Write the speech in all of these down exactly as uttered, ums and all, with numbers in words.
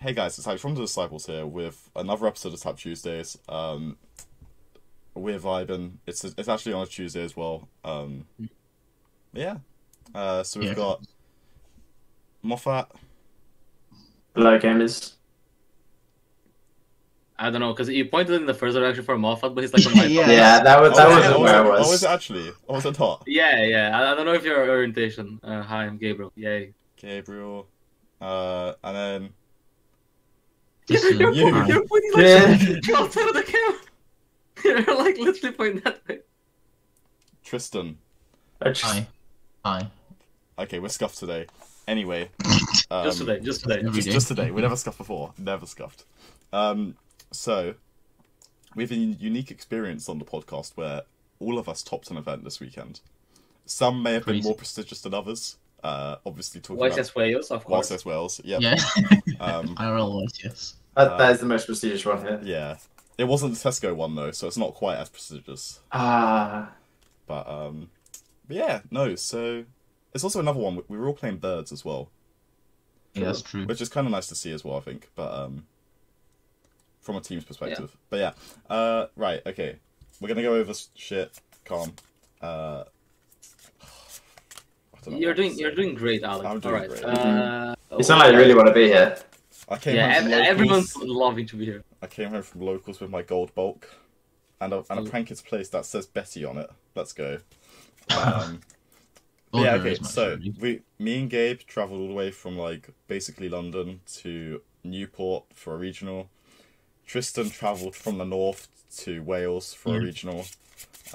Hey guys, it's Harry from the Disciples here with another episode of Tap Tuesdays. Um, we're vibing. It's it's actually on a Tuesday as well. Um, yeah. Uh, so we've yeah. got Moffat. Hello, gamers. I don't know, because you pointed in the first direction for Moffat, but he's like, my yeah, yeah, that was that oh, wasn't where I was. Oh, was it actually? Oh, was it not? Yeah, yeah. I, I don't know if your orientation. Uh, hi, I'm Gabriel. Yay. Gabriel. Uh, and then. You're, you're, you. pointing, you're pointing like yeah. you're outside of the camera. You're like literally pointing that way. Tristan. Hi. Hi. Okay, we're scuffed today. Anyway. Um, just today. Just today. Just, just today. We never scuffed before. Never scuffed. Um, so we have a unique experience on the podcast where all of us topped an event this weekend. Some may have Crazy. been more prestigious than others. Uh, obviously talking Wales, about Wales, of course. Wales, Wales, yep. yeah. Um, I roll Wales, yes. That, that is the most prestigious one here. Yeah, it wasn't the Tesco one though, so it's not quite as prestigious. Ah. But um, but yeah, no. So it's also another one. We were all playing Birds as well. Yeah, that's true. Which is kind of nice to see as well, I think. But um, from a team's perspective. Yeah. But yeah, uh, right, okay. We're gonna go over shit. Calm. Uh. You're doing you're doing great, Alex. I'm doing All right. great. Uh, it's not like I really want to be here. I came yeah, ev locals. everyone's loving to be here. I came home from locals with my gold bulk, and a and a prankers place that says Betty on it. Let's go. Um, yeah. Okay. So we, me and Gabe, travelled all the way from like basically London to Newport for a regional. Tristan travelled from the north to Wales for mm. a regional.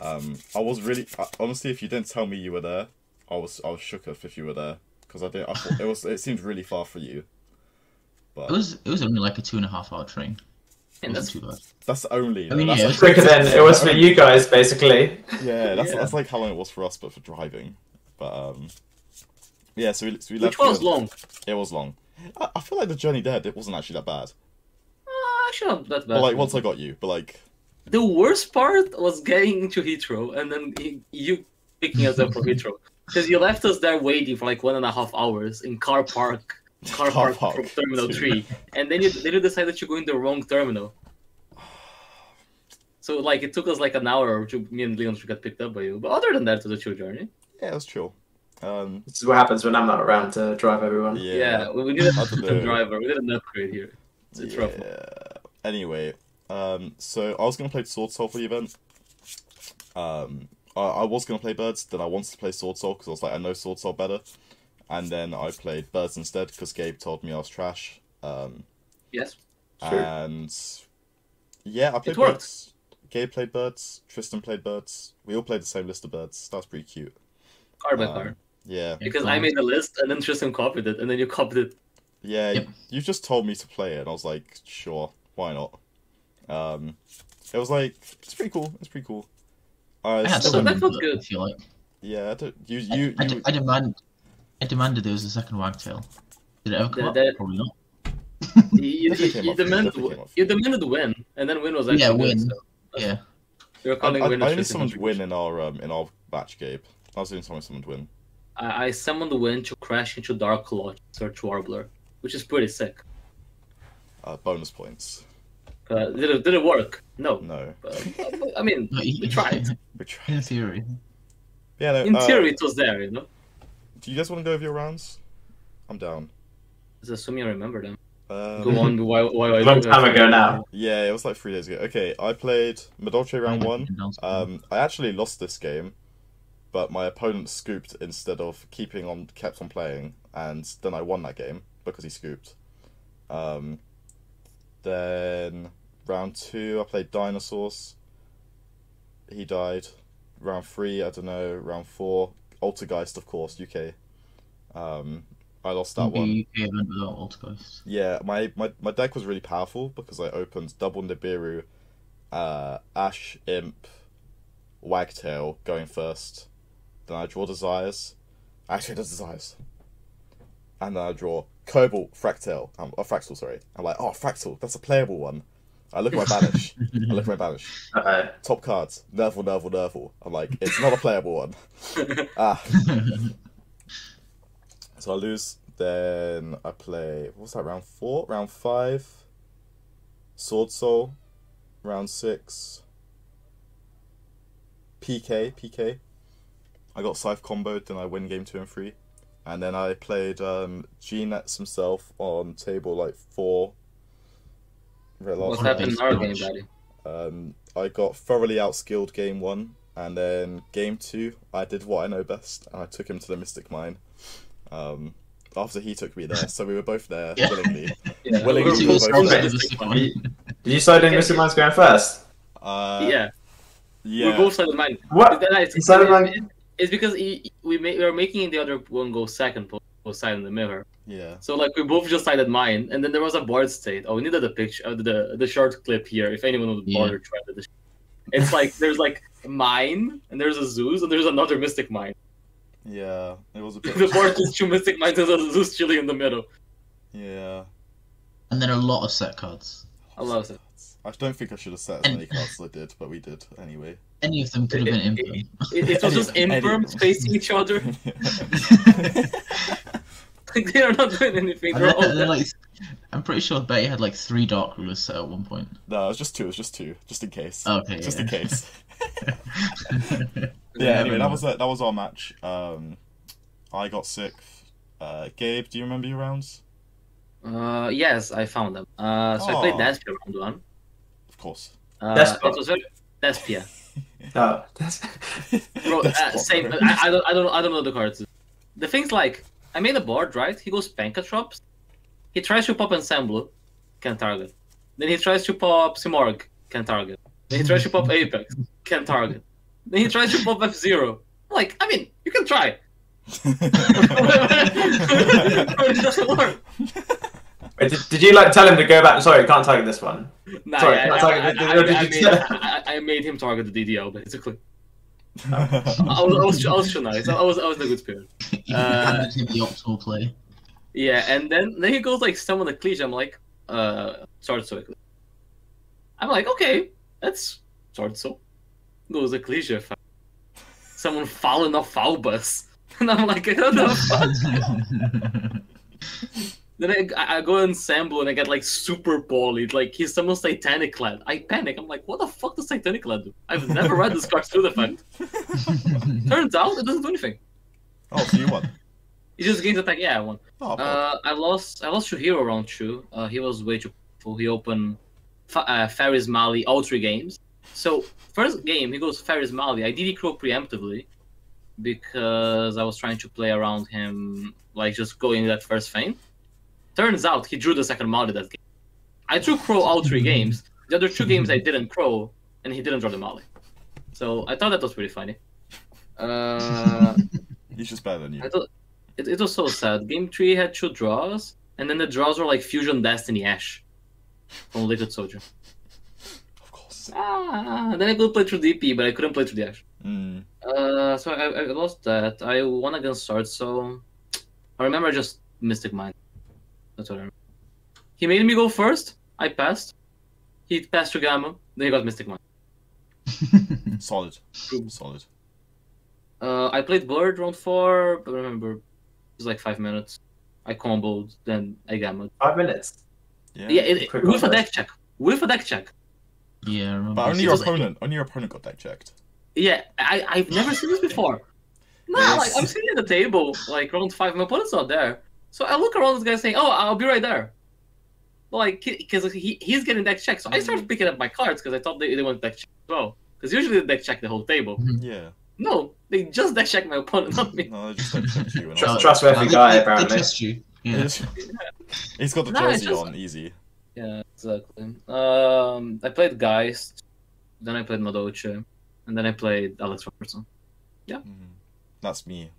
Um, I was really I, honestly, if you didn't tell me you were there. I was I was shook up if you were there because I didn't. I thought it was it seemed really far for you. But it was it was only like a two and a half hour train. Yeah, that's too bad. That's only. I mean, that's yeah, like, quicker than it was for you guys, basically. Yeah, that's yeah. that's like how long it was for us, but for driving. But um, yeah. So we, so we left. Which was long. It was long. I, I feel like the journey there it wasn't actually that bad. Uh, actually not that bad. But like once I got you, but like. The worst part was getting to Heathrow and then you picking us up from Heathrow. Because you left us there waiting for like one and a half hours in car park, car, car park, park from Terminal Three, and then you then you decide that you're going the wrong terminal. So like it took us like an hour or two. Me and Leon got picked up by you, but other than that, it was a chill journey. Yeah, it was chill. Um, this is what happens when I'm not around to drive everyone. Yeah, yeah we need a driver. We need an upgrade here. It's yeah. rough. Anyway, um, so I was gonna play Sword Soul for the event. Um. I was going to play Birds, then I wanted to play Sword Soul because I was like, I know Sword Soul better. And then I played Birds instead because Gabe told me I was trash. Um, yes. And true. yeah, I played Birds. Gabe played Birds. Tristan played Birds. We all played the same list of Birds. That's pretty cute. Card by card. Yeah. Because I made a list and then Tristan copied it and then you copied it. Yeah, yep. You just told me to play it and I was like, sure, why not? Um, it was like, it's pretty cool. It's pretty cool. Uh, I so that felt good. I feel like. Yeah, I don't. You, you, you... I, I, I demand. I demanded there was a second Wagtail. Did it ever come that, up? That... Probably not. You, you, you, demanded, you demanded win, and then win was actually. Yeah, win. Good, so. Yeah. You're calling I, I, win. I only summoned win in our um in our batch, Gabe. I was doing something summoned win. I, I summoned win to crash into Dark Lodge, search Warbler, which is pretty sick. Uh, bonus points. Uh, did it did it work? No. No. Uh, I mean, we tried. We tried. In theory. Yeah. No, in uh, theory, it was there, you know. Do you guys want to go over your rounds? I'm down. Just assuming I remember them. Um, go on. Why? Why? why long time ago now. Yeah, it was like three days ago. Okay, I played Madolche round one. Um, I actually lost this game, but my opponent scooped instead of keeping on, kept on playing, and then I won that game because he scooped. Um. Then round two, I played Dinosaurs. He died. Round three, I don't know. Round four, Altergeist, of course, U K. Um, I lost that one. U K event without Altergeist. Yeah, my, my, my deck was really powerful because I opened double Nibiru, uh, Ash, Imp, Wagtail going first. Then I draw Desires. Actually, there's Desires. And then I draw Cobalt, Fractal, um, oh, Fractal, sorry. I'm like, oh, Fractal, that's a playable one. I look at my Banish. I look at my Banish. Uh-oh. Top cards, Nerval, Nerval, Nerval. I'm like, it's not a playable one. ah. So I lose Then I play, what's that, round four? Round five? Sword Soul. Round six. P K. P K. I got Scythe comboed, then I win game two and three. And then I played um, G-Nets himself on table like four. What happened in our game, buddy? Um, I got thoroughly outskilled game one, and then game two, I did what I know best, and I took him to the Mystic Mine. Um, after he took me there, so we were both there willingly. Yeah. Willingly, we were both there. Did you side in Mystic Mine's going first? Uh, yeah. Yeah. We both sided mine. What? Nice? It's, mine? It's because he, we, made, we were making the other one go second, both side in the mirror. Yeah. So like we both just sided mine, and then there was a board state. Oh, we needed a picture, uh, the the short clip here. If anyone would bother, yeah. trying to. It's like there's like mine, and there's a Zeus, and there's another Mystic Mine. Yeah, it was a bit. The board is two Mystic Mines and a Zeus chilling in the middle. Yeah. And then a lot of set cards. A lot of set cards. I don't think I should have set as many cards as I did, but we did anyway. Any of them could have been Imperm. It, it, it was just Imperms facing each other. Like, they are not doing anything. They're all they're like, I'm pretty sure Betty had like three Dark Rulers set at one point. No, it was just two. It was just two, just in case. Okay, just yeah. in case. Yeah. Anyway, that was that was our match. Um, I got sixth. Uh, Gabe, do you remember your rounds? Uh, yes, I found them. Uh, so oh. I played Despia round one. Of course. Uh, Despia. That was very Despia. No, Despia. Bro, uh, same. I, I don't. I don't. I don't know the cards. The things like. I made a board, right? He goes Pancatrops. He tries to pop Ensemble, can't target. Then he tries to pop Simorgh, can't target. Then he tries to pop Apex, can't target. Then he tries to pop F zero. Like, I mean, you can try. It doesn't work. Wait, did, did you like tell him to go back? Sorry, can't target this one. Nah, Sorry, yeah, can't I, target I, the, I, I, I made him target the D D L basically. I was, I was, I was nice. I was, I was in a good spirit. Uh, the optimal play. Yeah, and then then he goes like summon the Cleage. I'm like, uh, Sword Soul. I'm like, okay, that's Sword Soul. Goes the Cleage. Someone falling off Falbus, and I'm like, I don't know. Then I, I go Ensemble and I get like super bullied. Like he's someone Satanic Lad. I panic. I'm like, what the fuck does Satanic Lad do? I've never read this card through the fact. Turns out it doesn't do anything. Oh, so you won. He just gains attack. Yeah, I won. Oh, uh, I lost. I lost to Hero round two. Uh, he was way too powerful. He opened uh, Fairies Mali all three games. So first game he goes Fairies Mali. I D D Crow preemptively because I was trying to play around him, like just going that first feint. Turns out he drew the second Molly that game. I drew Crow all three games. The other two games I didn't Crow, and he didn't draw the Molly. So I thought that was pretty funny. Uh, He's just better than you. I thought, it, it was so sad. Game three had two draws, and then the draws were like Fusion Destiny Ash from Little Soldier. Of course. Ah, then I could play through D P, but I couldn't play through the Ash. Mm. Uh, so I, I lost that. I won against Sword, so I remember I just Mystic Mine. That's what I remember. He made me go first. I passed. He passed to Gamma. Then he got Mystic Mine. Solid. Solid. Uh, I played Bird round four, but remember, it was like five minutes. I comboed, then I Gamma. Five minutes? Yeah, yeah it, it, with a deck check. With a deck check. Yeah, I remember. But only your, opponent, only your opponent got deck checked. Yeah, I, I've never seen this before. No, yes. Like, I'm sitting at the table, like round five, my opponent's not there. So I look around this guy saying, oh, I'll be right there. Like, because he, he's getting deck check. So I started picking up my cards because I thought they, they went deck check as well. Because usually they deck check the whole table. Yeah. No, they just deck check my opponent, not me. No, they just deck check you. Trustworthy guy, apparently. They trust you. Yeah. He's got the nah, jersey just... on, easy. Yeah, exactly. Um, I played Geist, then I played Madolche, and then I played Alex Robertson. Yeah. Mm. That's me.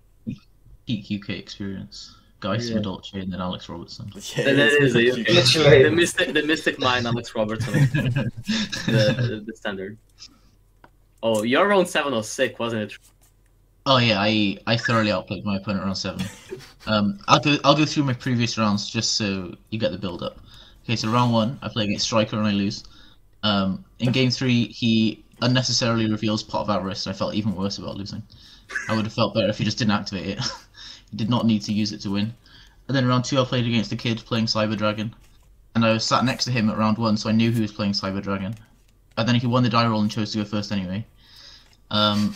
Peak U K experience. Geist, yeah. Madolche, and then Alex Robertson. Yeah, that is it. The Mystic, the Mystic Mine, Alex Robertson. the, the standard. Oh, your round seven was sick, wasn't it? Oh yeah, I I thoroughly outplayed my opponent round seven. Um, I'll go I'll go through my previous rounds just so you get the build up. Okay, so round one, I play against Striker and I lose. Um, in game three, he unnecessarily reveals Pot of Avarice, and I felt even worse about losing. I would have felt better if he just didn't activate it. Did not need to use it to win. And then round two I played against a kid playing Cyber Dragon. And I was sat next to him at round one, so I knew he was playing Cyber Dragon. And then he won the die roll and chose to go first anyway. Um,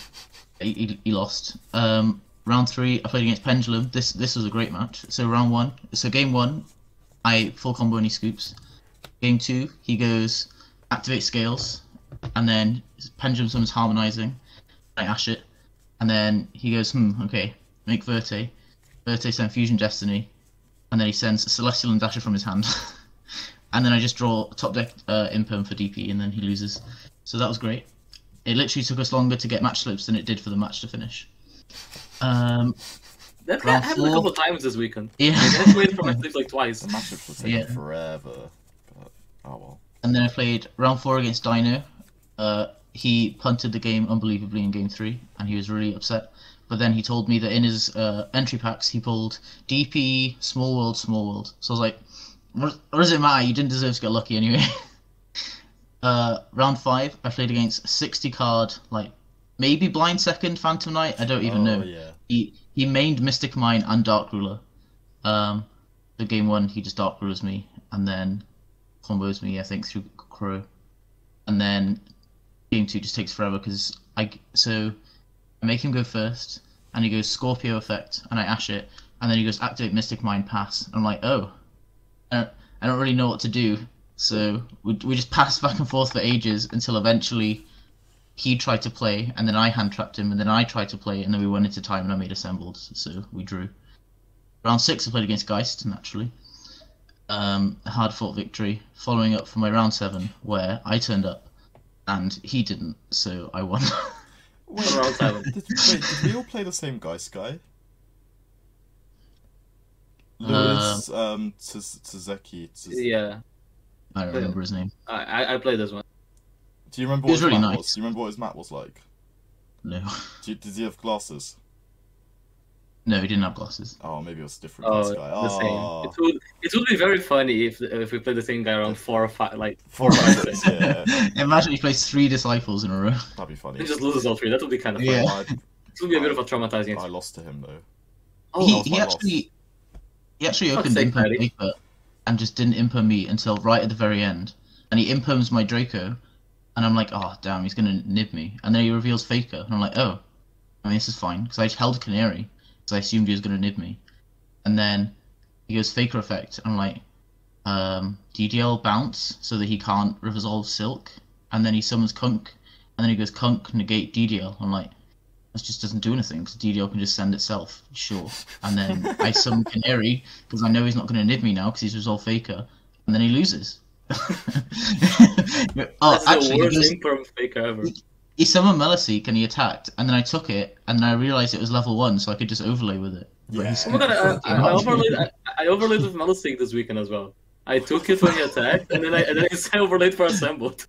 he, he, he lost. Um, round three, I played against Pendulum. This this was a great match. So round one, so game one, I full combo and he scoops. Game two, he goes activate scales, and then Pendulum summons harmonizing. I ash it, and then he goes, hmm, okay, make Verte. Verte send Fusion Destiny, and then he sends Celestial and Dasher from his hand. And then I just draw top deck uh, Imperm for D P, and then he loses. So that was great. It literally took us longer to get match slips than it did for the match to finish. Um, that happened four. a couple of times this weekend. Yeah. I just waited for my slips like twice. The match slips were taking forever. But, oh well. And then I played round four against Dino. Uh, he punted the game unbelievably in game three, and he was really upset. But then he told me that in his uh, entry packs, he pulled D P, Small World, Small World. So I was like, what does it matter? You didn't deserve to get lucky anyway. uh, round five, I played against sixty card, like, maybe blind second Phantom Knight. I don't even oh, know. Yeah. He he mained Mystic Mine and Dark Ruler. Um, the game one, he just Dark Rulers me and then combos me, I think, through Crow. And then game two just takes forever because I so I make him go first, and he goes Scorpio effect, and I ash it, and then he goes activate Mystic Mine pass. And I'm like, oh. I don't really know what to do, so we, we just passed back and forth for ages until eventually he tried to play, and then I hand-trapped him, and then I tried to play, and then we went into time and I made assembled, so we drew. Round six I played against Geist, naturally. Um, a hard-fought victory, following up for my round seven, where I turned up, and he didn't, so I won. Wait, round seven. Did, wait, did we all play the same Geist guy? Lewis, uh, um, Tazeki. Yeah. I don't remember his name. I I played this one. Do you remember what his really mat nice. was? Do you remember what his mat was like? No. Do you, did he have glasses? No, he didn't have glasses. Oh, maybe it was a different oh, guy. Oh. The same. It would it would be very funny if if we played the same guy around four or five, like four or five. Yeah. Imagine he plays three disciples in a row. That'd be funny. He just loses all three. That would be kind of funny. Yeah. It would be a bit of a traumatizing. I lost to him though. Oh, he, he actually. Loss. He actually opened Imperm paper and just didn't imperm me until right at the very end. And he imperms my Draco, and I'm like, oh, damn, he's going to nib me. And then he reveals Faker, and I'm like, oh, I mean, this is fine. Because I just held Canary, because I assumed he was going to nib me. And then he goes Faker effect, and I'm like, um, D D L bounce so that he can't resolve Silk. And then he summons Kunk, and then he goes Kunk, negate D D L. I'm like, it just doesn't do anything because D D L can just send itself, sure. And then I summon Canary because I know he's not going to nib me now because he's resolved Faker, and then he loses. oh, actually, the worst he, Imperm Faker ever. He, he summoned Melisy and he attacked, and then I took it, and then I realised it was level one, so I could just overlay with it. Yeah. Oh my god, I, I, I, overlaid, I, I overlaid with Melisy this weekend as well. I took it when he attacked, and then I, and then I overlaid for assembled.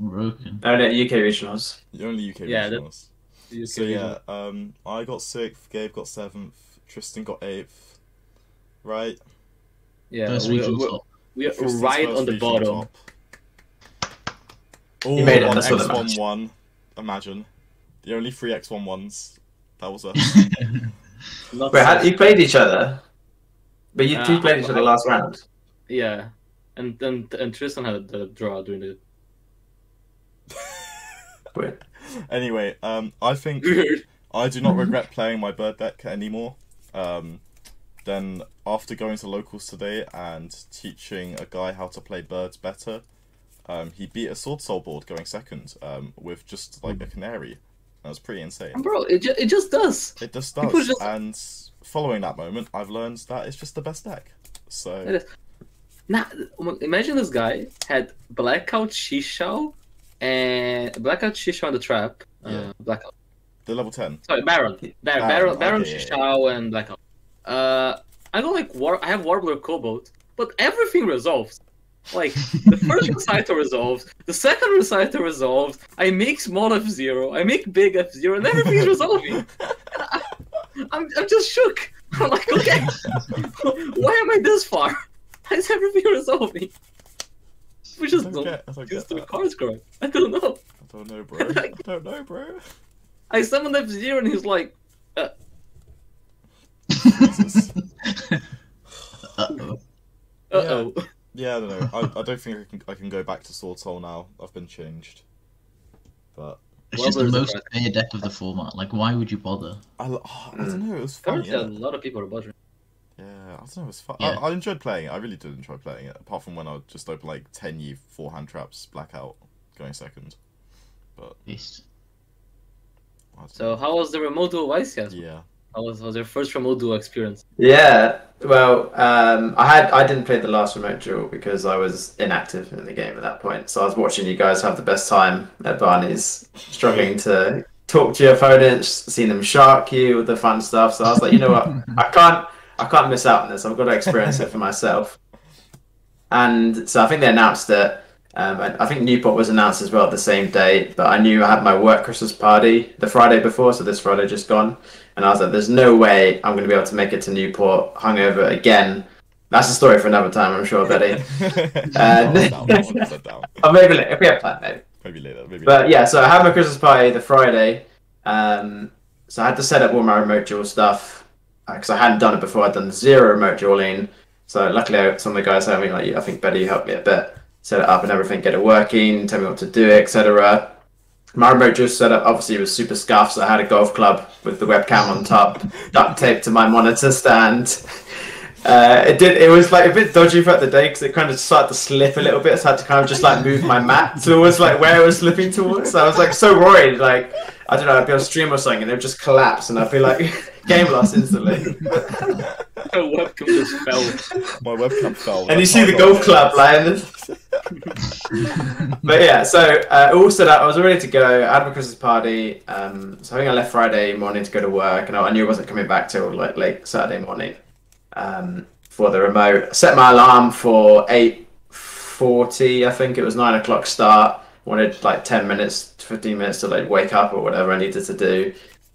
Broken. Oh, no, U K regionals. The only U K yeah, regionals. So yeah, um, I got sixth, Gabe got seventh, Tristan got eighth, right? Yeah, we are, we're, we are right on the bottom. All on X one one, imagine. The only three X one ones, that was us. Wait, how, you played each other? But you uh, two played each other last round. Yeah, and and, and Tristan had a draw during the... Wait. Anyway, um, I think I do not regret playing my bird deck anymore. Um, then after going to locals today and teaching a guy how to play birds better, um, he beat a Sword Soul board going second um, with just like a Canary. That was pretty insane. And bro, it, ju it just does. It just does. Just... And following that moment, I've learned that it's just the best deck. So now, imagine this guy had Blackout Shishou. And Blackout Shishou on the trap. Yeah. Uh, Blackout. The level ten. Sorry, Baron. Bar Baron, Baron, Baron okay. Shishou and Blackout. Uh, I don't like War. I have Warbler, Cobalt, but everything resolves. Like the first reciter resolves, the second reciter resolves. I make small F zero, I make big F zero, and everything's resolving. I, I'm I'm just shook. I'm like, okay, why am I this far? Why is everything resolving? We just don't, don't, don't use the cards correct. I don't know. I don't know, bro. I don't know, bro. I summoned F zero and he's like, uh. Jesus. Uh-oh. Yeah, yeah, I don't know. I, I don't think I can, I can go back to Sword Soul now. I've been changed. But... It's well, just the most fair deck of the format. Like, why would you bother? I, oh, I don't know, it was fun. Yeah. A lot of people are bothering. Yeah, I don't know, it was fun. Yeah. I, I enjoyed playing it. I really did enjoy playing it. Apart from when I would just open, like, ten E forehand traps, Blackout, going second. But... Yes. So, how was the remote duel Wisecast? Yeah. How was, was your first remote duel experience? Yeah, well, um, I had I didn't play the last remote duel because I was inactive in the game at that point. So I was watching you guys have the best time at Barney's, struggling to talk to your opponents, seeing them shark you, all the fun stuff. So I was like, you know what, I can't I can't miss out on this. I've got to experience it for myself. And so I think they announced it. Um, and I think Newport was announced as well the same day, but I knew I had my work Christmas party the Friday before, so this Friday just gone. And I was like, there's no way I'm going to be able to make it to Newport hungover again. That's a story for another time, I'm sure, Betty. Oh, maybe later. We have time, maybe. Maybe later. Maybe but later. Yeah, so I had my Christmas party the Friday. Um, so I had to set up all my remote duel stuff because uh, I hadn't done it before. I'd done zero remote dueling. So luckily, some of the guys helped me, like, I think Betty helped me a bit. Set it up and everything, get it working, tell me what to do, et cetera. My remote duel setup obviously was super scuffed, so I had a golf club with the webcam on top, duct taped to my monitor stand. Uh, it did. It was like a bit dodgy throughout the day because it kind of started to slip a little bit, so I had to kind of just like move my mat towards like where it was slipping towards. So I was like so worried, like I don't know, I'd be on stream or something and it would just collapse, and I'd be like game lost instantly. My webcam just fell. My webcam fell. And you see the golf club lying. But yeah, so uh, all set up. I was ready to go. I had my Christmas party. Um, so I think I left Friday morning to go to work, and I knew I wasn't coming back till like late Saturday morning um, for the remote. I set my alarm for eight forty. I think it was nine o'clock start. I wanted like ten minutes, fifteen minutes to like wake up or whatever I needed to do.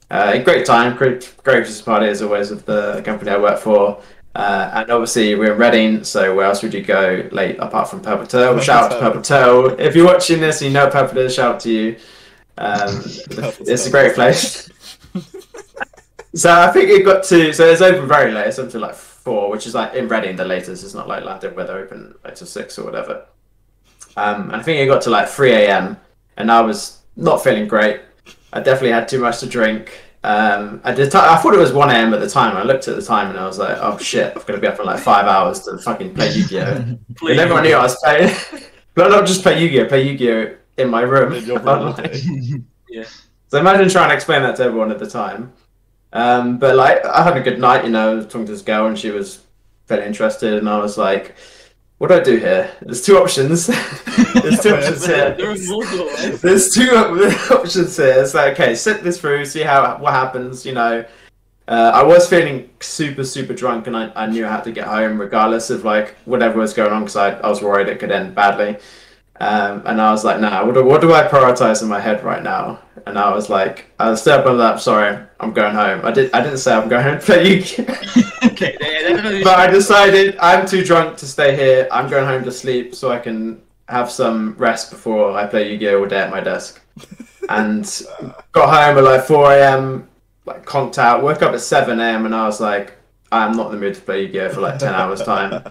Uh, great time, great, great Christmas party as always with the company I work for, uh, and obviously we're in Reading, so where else would you go late apart from Purple Turtle? Shout out to Purple Turtle if you're watching this and you know Purple Turtle, shout out to you. Um, it's a great place. So I think it got to so it's open very late, it's until like four, which is like in Reading the latest. It's not like London where they're open like till six or whatever. Um, and I think it got to like three A M and I was not feeling great. I definitely had too much to drink. Um, at the time, I thought it was one A M at the time. I looked at the time and I was like, "Oh shit, I've got to be up in like five hours to fucking play Yu-Gi-Oh." And everyone knew I was playing, but not just play Yu-Gi-Oh, play Yu-Gi-Oh in my room. In your room like... Yeah. So imagine trying to explain that to everyone at the time. Um, but like, I had a good night. You know, I was talking to this girl and she was very interested, and I was like, what do I do here? There's two options. There's two options here. There's two options here. It's like, okay, sit this through, see how what happens, you know. Uh, I was feeling super, super drunk, and I, I knew I had to get home regardless of, like, whatever was going on, because I, I was worried it could end badly. Um, and I was like, nah, what do, what do I prioritize in my head right now? And I was like, I was still up on that, sorry, I'm going home. I, did, I didn't say I'm going home to play Yu-Gi-Oh! But I decided I'm too drunk to stay here. I'm going home to sleep so I can have some rest before I play Yu-Gi-Oh! All day at my desk. And got home at like four A M, like conked out, woke up at seven A M and I was like, I'm not in the mood to play Yu-Gi-Oh! For like ten hours time.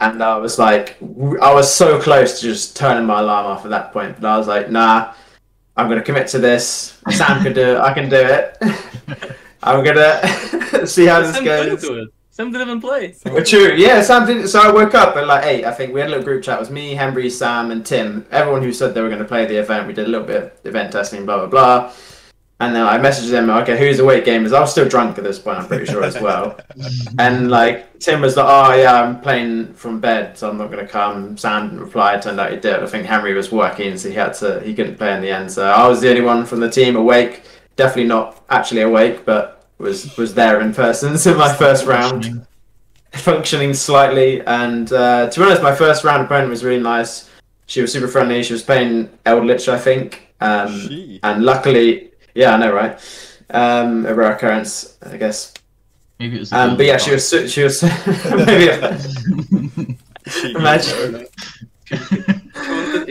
And I was like, I was so close to just turning my alarm off at that point. But I was like, nah, I'm going to commit to this. Sam could do it. I can do it. I'm going to see how this Sam goes. Didn't do it. Sam didn't even play. Well, true. Yeah, Sam didn't. So I woke up at like eight, I think. We had a little group chat. It was me, Henry, Sam, and Tim. Everyone who said they were going to play the event. We did a little bit of event testing, blah, blah, blah. And then I messaged them, okay, who's awake gamers? I was still drunk at this point, I'm pretty sure as well. And like, Tim was like, oh yeah, I'm playing from bed, so I'm not going to come. Sam didn't reply, it turned out he did. I think Henry was working, so he had to, he couldn't play in the end. So I was the only one from the team awake, definitely not actually awake, but was, was there in person. So my first round, functioning slightly. And uh, to be honest, my first round opponent was really nice. She was super friendly. She was playing Eldritch, I think. Um, and luckily... Yeah, I know, right? Um, a rare occurrence, I guess. Maybe it was. Um, but yeah, she was. She was. Maybe. She imagine.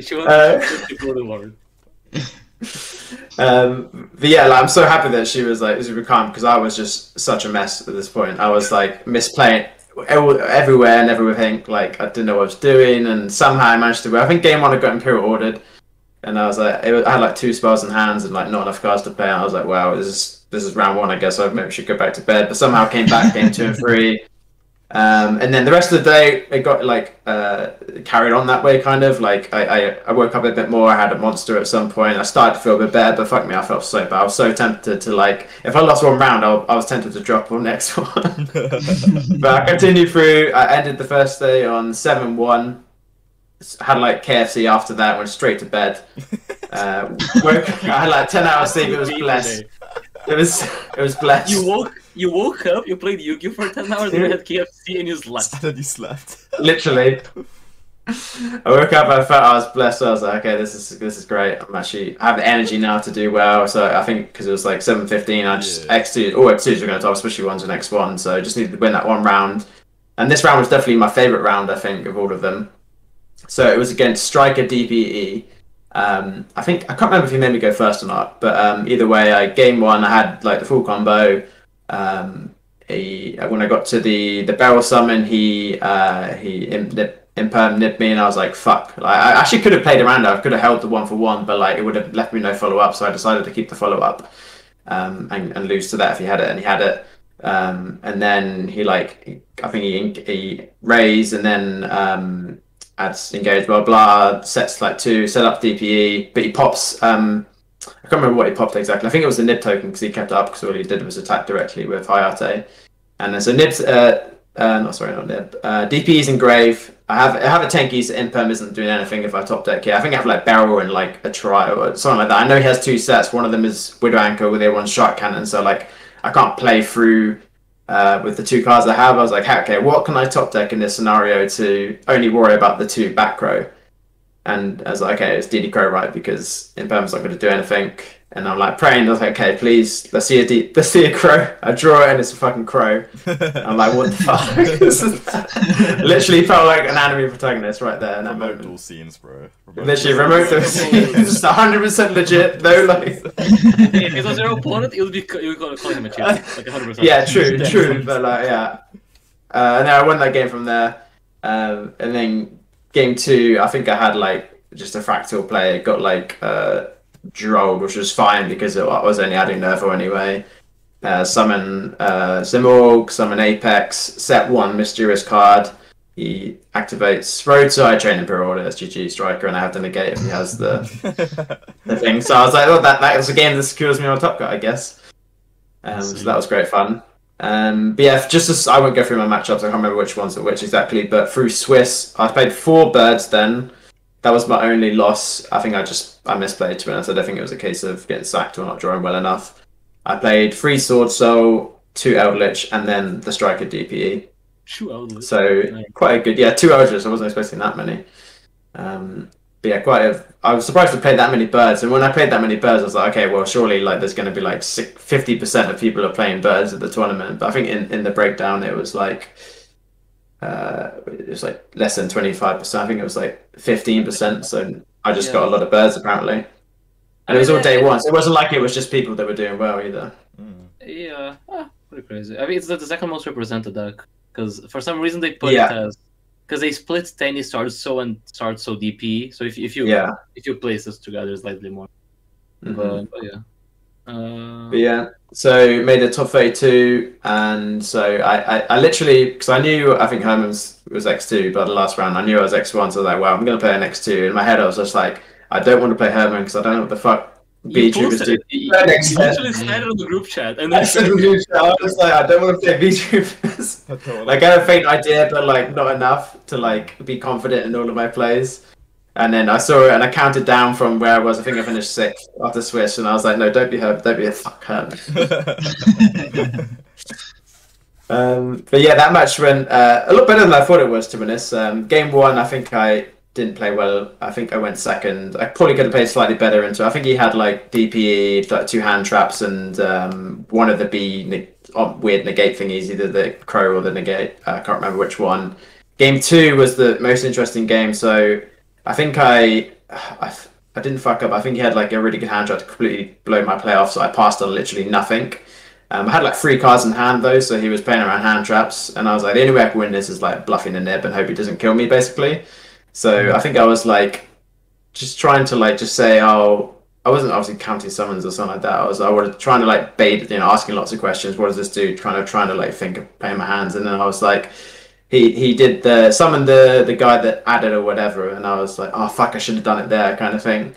She wanted to blow the warrant. Um, but yeah, like, I'm so happy that she was like super calm because I was just such a mess at this point. I was like misplaying. everywhere and everything. Like, I didn't know what I was doing, and somehow I managed to. I think game one I got Imperial ordered, and I was like, it was, I had like two spells in hands and like not enough cards to play. And I was like, wow, this is this is round one, I guess. So I maybe should go back to bed. But somehow came back game two and three, um, and then the rest of the day it got like uh, carried on that way, kind of. Like I, I I woke up a bit more. I had a monster at some point. I started to feel a bit better, but fuck me, I felt so bad. I was so tempted to like, if I lost one round, I, I was tempted to drop on next one. But I continued through. I ended the first day on seven one. Had like K F C after that, went straight to bed. Uh, woke, I had like ten hours sleep. It was blessed. It was it was blessed. You woke you woke up. You played Yu-Gi-Oh for ten hours. And you had K F C and you slept. And you slept. Literally. I woke up. I felt I was blessed. So I was like, okay, this is this is great. I'm actually I have the energy now to do well. So I think because it was like seven fifteen, I just yeah. X two. All X twos were going to top, especially ones and X one. So I just needed to win that one round. And this round was definitely my favorite round. I think of all of them. So it was against Striker D P E. Um, I think I can't remember if he made me go first or not, but um, either way, I game one. I had like the full combo. Um, he, when I got to the, the barrel summon, he uh, he Imperm nipped me, and I was like, "Fuck!" Like, I actually could have played around. I could have held the one for one, but like it would have left me no follow up. So I decided to keep the follow up um, and, and lose to that if he had it, and he had it. Um, and then he like I think he he raised, and then. Um, adds engage, blah, blah, sets like two, set up D P E, but he pops, um, I can't remember what he popped exactly. I think it was the Nib token because he kept it up because all he did was attack directly with Hayate. And then so Nib's, uh, uh, no, sorry, not Nib, uh, D P E's engraved. I have I have a ten keys, Imperm isn't doing anything if I top deck here. I think I have like Barrel and like a Try or something like that. I know he has two sets. One of them is Widow Anchor with the one Shark Cannon, so like I can't play through Uh, with the two cards I have. I was like, hey, okay, what can I top deck in this scenario to only worry about the two back row? And I was like, okay, it's D D Crow, right? Because Imperm's not going to do anything. And I'm like praying. I was like, okay, please, let's see a D- let's see a Crow. I draw it and it's a fucking Crow. I'm like, what the fuck? Is that? Literally felt like an anime protagonist right there. And remote all scenes, bro. Remote Literally, remote all scenes. Just one hundred percent legit. No, like. If it was your opponent, it would be you would call him a cheater. Like one hundred percent. Yeah, true, true. But like, yeah. Uh, and then I won that game from there. Um, and then game two, I think I had like just a Fractal play. It got like. Uh, Drolled, which was fine because it was only adding Nerval anyway. Uh, summon uh, Simorgh, summon Apex, set one mysterious card. He activates Sword Soul. I train Imperial Order, G G Striker, and I have to negate if he has the, the thing. So I was like, oh, that, that was a game that secures me on top guard, I guess. Um, so that was great fun. Um, but yeah, just as I won't go through my matchups, I can't remember which ones are which exactly, but through Swiss, I played four birds then. That was my only loss. I think I just I misplayed, to be honest. I don't think it was a case of getting sacked or not drawing well enough. I played three Sword Soul, two Eldritch, and then the Striker D P E. Two Eldritch. So nice. Quite a good, yeah, two Eldritch. I wasn't expecting that many. Um, but yeah, quite a. I was surprised to play that many birds. And when I played that many birds, I was like, okay, well, surely like there's going to be like fifty percent of people are playing birds at the tournament. But I think in, in the breakdown, it was like. Uh, it was like less than twenty-five percent. I think it was like fifteen percent. So I just yeah. got a lot of birds apparently, and it was all day one. So it wasn't like it was just people that were doing well either. Yeah, ah, pretty crazy. I mean, it's the second most represented deck because for some reason they put yeah. it as because they split Tiny Sword Soul and Sword Soul D P. So if if you yeah. if you place those together, it's slightly more. Mm-hmm. But, but yeah. Uh... But yeah, so made a top thirty-two, and so I, I, I literally, because I knew, I think Herman's was X two, but the last round I knew I was X one, so I was like, wow, I'm going to play an X two. In my head I was just like, I don't want to play Herman because I don't know what the fuck VTubers do. You literally said it on the group chat. And then I said on the group chat, I was just like, I don't want to play VTubers. Like, I had a faint idea, but like, not enough to like, be confident in all of my plays. And then I saw it, and I counted down from where I was. I think I finished sixth after Swiss, and I was like, "No, don't be hurt, don't be a fuck hurt." um, but yeah, that match went uh, a lot better than I thought it was. To be honest, um, game one, I think I didn't play well. I think I went second. I probably could have played slightly better into. I think he had like D P E, like two hand traps, and um, one of the B ne- weird negate thingies, either the Crow or the negate. I can't remember which one. Game two was the most interesting game, so. I think I, I, I didn't fuck up. I think he had like a really good hand try to completely blow my play off, so I passed on literally nothing. Um, I had like three cards in hand though, so he was playing around hand traps, and I was like, the only way I can win this is like bluffing the nib and hope he doesn't kill me, basically. So I think I was like, just trying to like just say, oh, I wasn't obviously counting summons or something like that. I was I was trying to like bait, you know, asking lots of questions. What does this do? Trying to trying to like think of playing my hands, and then I was like, he he did the summon the the guy that added or whatever, and I was like, oh fuck, I should have done it there, kind of thing.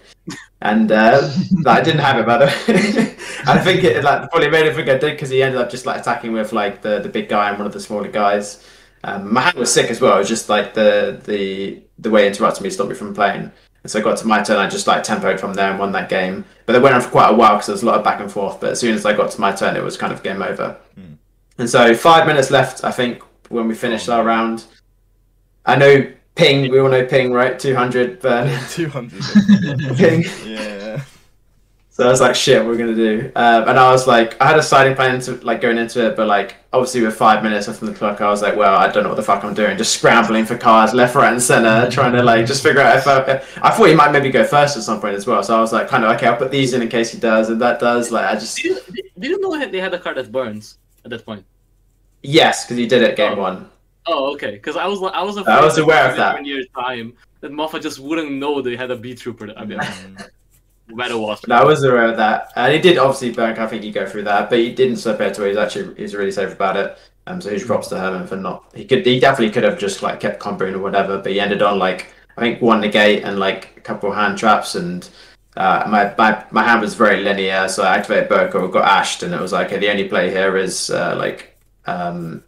And uh, like, I didn't have it, by the way. I think it like probably made me think I did, because he ended up just like attacking with like the the big guy and one of the smaller guys. Um, my hand was sick as well. It was just like the the the way it interrupted me stopped me from playing. And so I got to my turn, I just like tempoed from there and won that game. But it went on for quite a while because there was a lot of back and forth. But as soon as I got to my turn, it was kind of game over. Mm. And so five minutes left, I think, when we finished our round. I know ping, we all know ping, right? two hundred burn. two hundred. Ping. Yeah. So I was like, shit, what are we going to do? Um, and I was like, I had a siding plan to, like, going into it, but like obviously with five minutes left on the clock, I was like, well, I don't know what the fuck I'm doing. Just scrambling for cards left, right and centre, trying to like just figure out if I... If, I thought he might maybe go first at some point as well. So I was like, kind of, okay, I'll put these in in case he does and that does. Like I just... They didn't, they didn't know they had a card that burns at that point. Yes, because he did it game oh. one. Oh, okay. Because I was, I was, afraid I was aware of that. Years time, that Moffat just wouldn't know they had a B-Trooper that I mean, Madolche. No, I was aware of that, and he did obviously bank. I think you go through that, but he didn't slip it. To he's actually he's really safe about it. Um, so huge props to Herman for not. He could, he definitely could have just like kept comboing or whatever, but he ended on like I think one negate and like a couple of hand traps, and uh, my my my hand was very linear. So I activated Burko, got ashed, and it was like okay, the only play here is uh, like um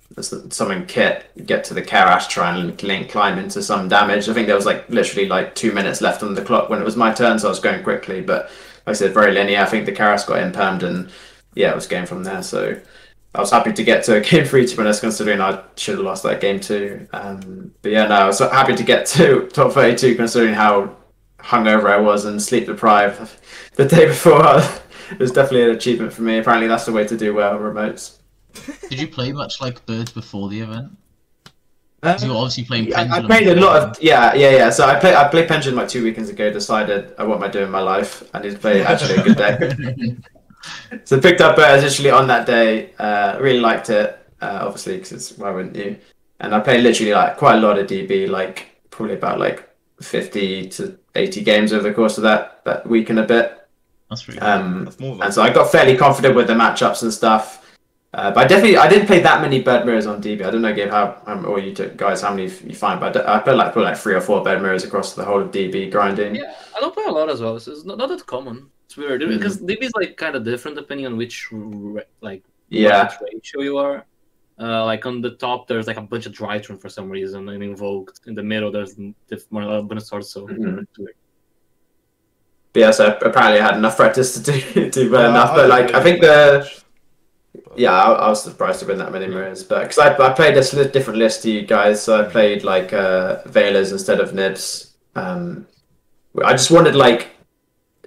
summon kit, get to the Karash, try and link climb into some damage. I think there was like literally like two minutes left on the clock when it was my turn, so I was going quickly, but like I said, very linear. I think the Karash got impermed, and yeah, it was game from there. So I was happy to get to game three, to be honest, considering I should have lost that game too. Um but yeah, no, I was happy to get to top thirty-two considering how hungover I was and sleep deprived the day before. It was definitely an achievement for me. Apparently that's the way to do well remotes. Did you play much like Birds before the event? Um, you were obviously playing Pendulum. I played a lot of yeah, yeah, yeah. So I played I played Pendulum like two weekends ago. Decided I what am I doing in my life? I need to play actually a good day. So picked up Birds literally on that day. Uh, really liked it, uh, obviously, because it's why wouldn't you? And I played literally like quite a lot of D B, like probably about like fifty to eighty games over the course of that that week and a bit. That's pretty. Um, That's more and so I got fairly confident with the matchups and stuff. Uh, but I definitely, I didn't play that many bird mirrors on D B. I don't know, Gabe, how, um, or you guys, how many you find, but I, I played like probably like three or four bird mirrors across the whole of D B grinding. Yeah, I don't play a lot as well, so it's not, not that common. It's weird, mm-hmm. because D B is like kind of different depending on which, like, yeah. which ratio you are. Uh, like on the top, there's like a bunch of Drytron for some reason, and Invoked. In the middle, there's more of a Sword Soul. Yeah, so apparently I had enough practice to do, do well uh, enough, but like, I think the... Yeah, I, I was surprised to win that many mirrors, but because I, I played a different list to you guys, so I played like uh, Veilers instead of Nibs. Um, I just wanted like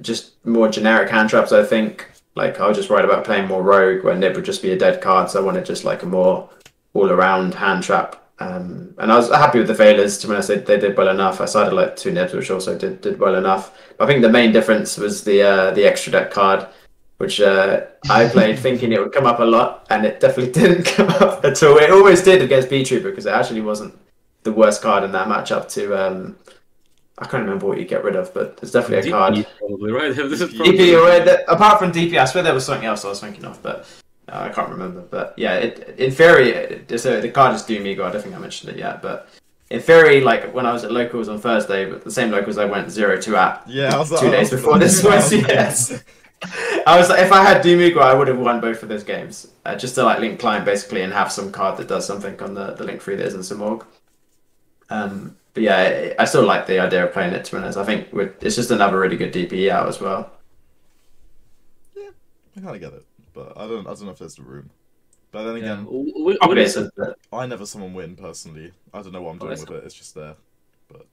just more generic hand traps. I think like I was just worried about playing more Rogue, where Nib would just be a dead card. So I wanted just like a more all-around hand trap. Um, and I was happy with the Veilers. To be honest, they, they did well enough. I sided like two Nibs, which also did did well enough. But I think the main difference was the uh, the extra deck card, which uh, I played thinking it would come up a lot, and it definitely didn't come up at all. It always did against B-Trooper, because it actually wasn't the worst card in that matchup to... Um, I can't remember what you get rid of, but there's definitely a D P card. Probably, right? This is probably... D P, right? Apart from D P, I swear there was something else I was thinking of, but uh, I can't remember. But yeah, it, in theory, it, so the card is Doom Eagle. I don't think I mentioned it yet, but... In theory, like when I was at locals on Thursday, but the same locals I went zero two at yeah, I was, two I days was, before this was, yes. I was like, if I had Doomugwa, I would have won both of those games. Uh, just to like link climb basically and have some card that does something on the, the link three that isn't Simorgh. Um, but yeah, I, I still like the idea of playing it, to be honest. I think it's just another really good D P E out as well. Yeah, I kind of get it, but I don't, I don't know if there's the room. But then again, yeah. we, we, is, is I never summon win personally. I don't know what I'm doing oh, with it, it's just there. But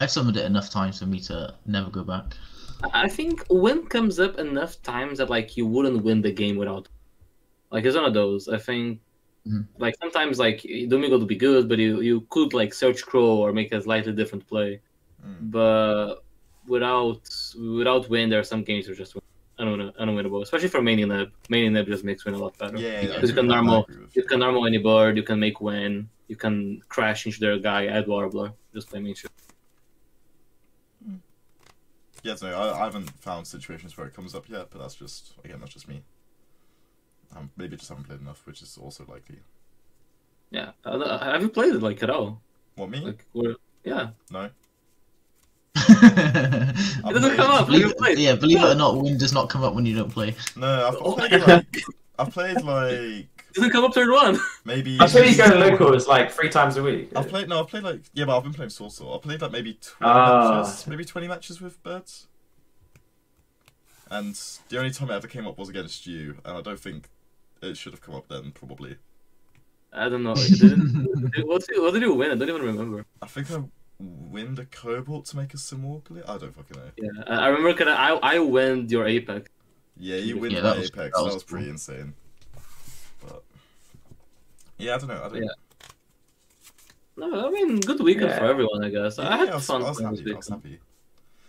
I've summoned it enough times for me to never go back. I think win comes up enough times that like you wouldn't win the game without. Like it's one of those. I think mm-hmm. like sometimes like Domingo would be good, but you you could like search Crow or make a slightly different play. Mm. But without without win, there are some games you just win. I don't know. unwinnable, especially for maining neb. Maining neb just makes win a lot better. Yeah, because you can normal, you can normal any bird, you can make win, you can crash into their guy, add Warbler, just play main shit. Yeah, no, I, I haven't found situations where it comes up yet, but that's just again, that's just me. Um, maybe just haven't played enough, which is also likely. Yeah, uh, have you played it like at all? What, me? Like, we're... yeah. No. It doesn't come up. Believe, yeah, believe it or not, win does not come up when you don't play. No, I've played like, I've played like doesn't come up turn one. Maybe I've played going local is like three times a week. I've played no, I've played like yeah, but I've been playing Sword Soul. I've played like maybe twenty uh... matches, maybe twenty matches with Birds. And the only time it ever came up was against you, and I don't think it should have come up then. Probably. I don't know. It didn't, it, what, did you, what did you win? I don't even remember. I think I. Win the Cobalt to make a Simorgh? I don't fucking know. Yeah, I remember cause I I win your Apex. Yeah, you win yeah, my that Apex. Was, that, that was, was pretty cool. insane. But yeah, I don't know. I don't. Yeah. No, I mean, good weekend yeah. for everyone, I guess. Yeah, I had yeah, I was, fun. I was, happy, I was happy.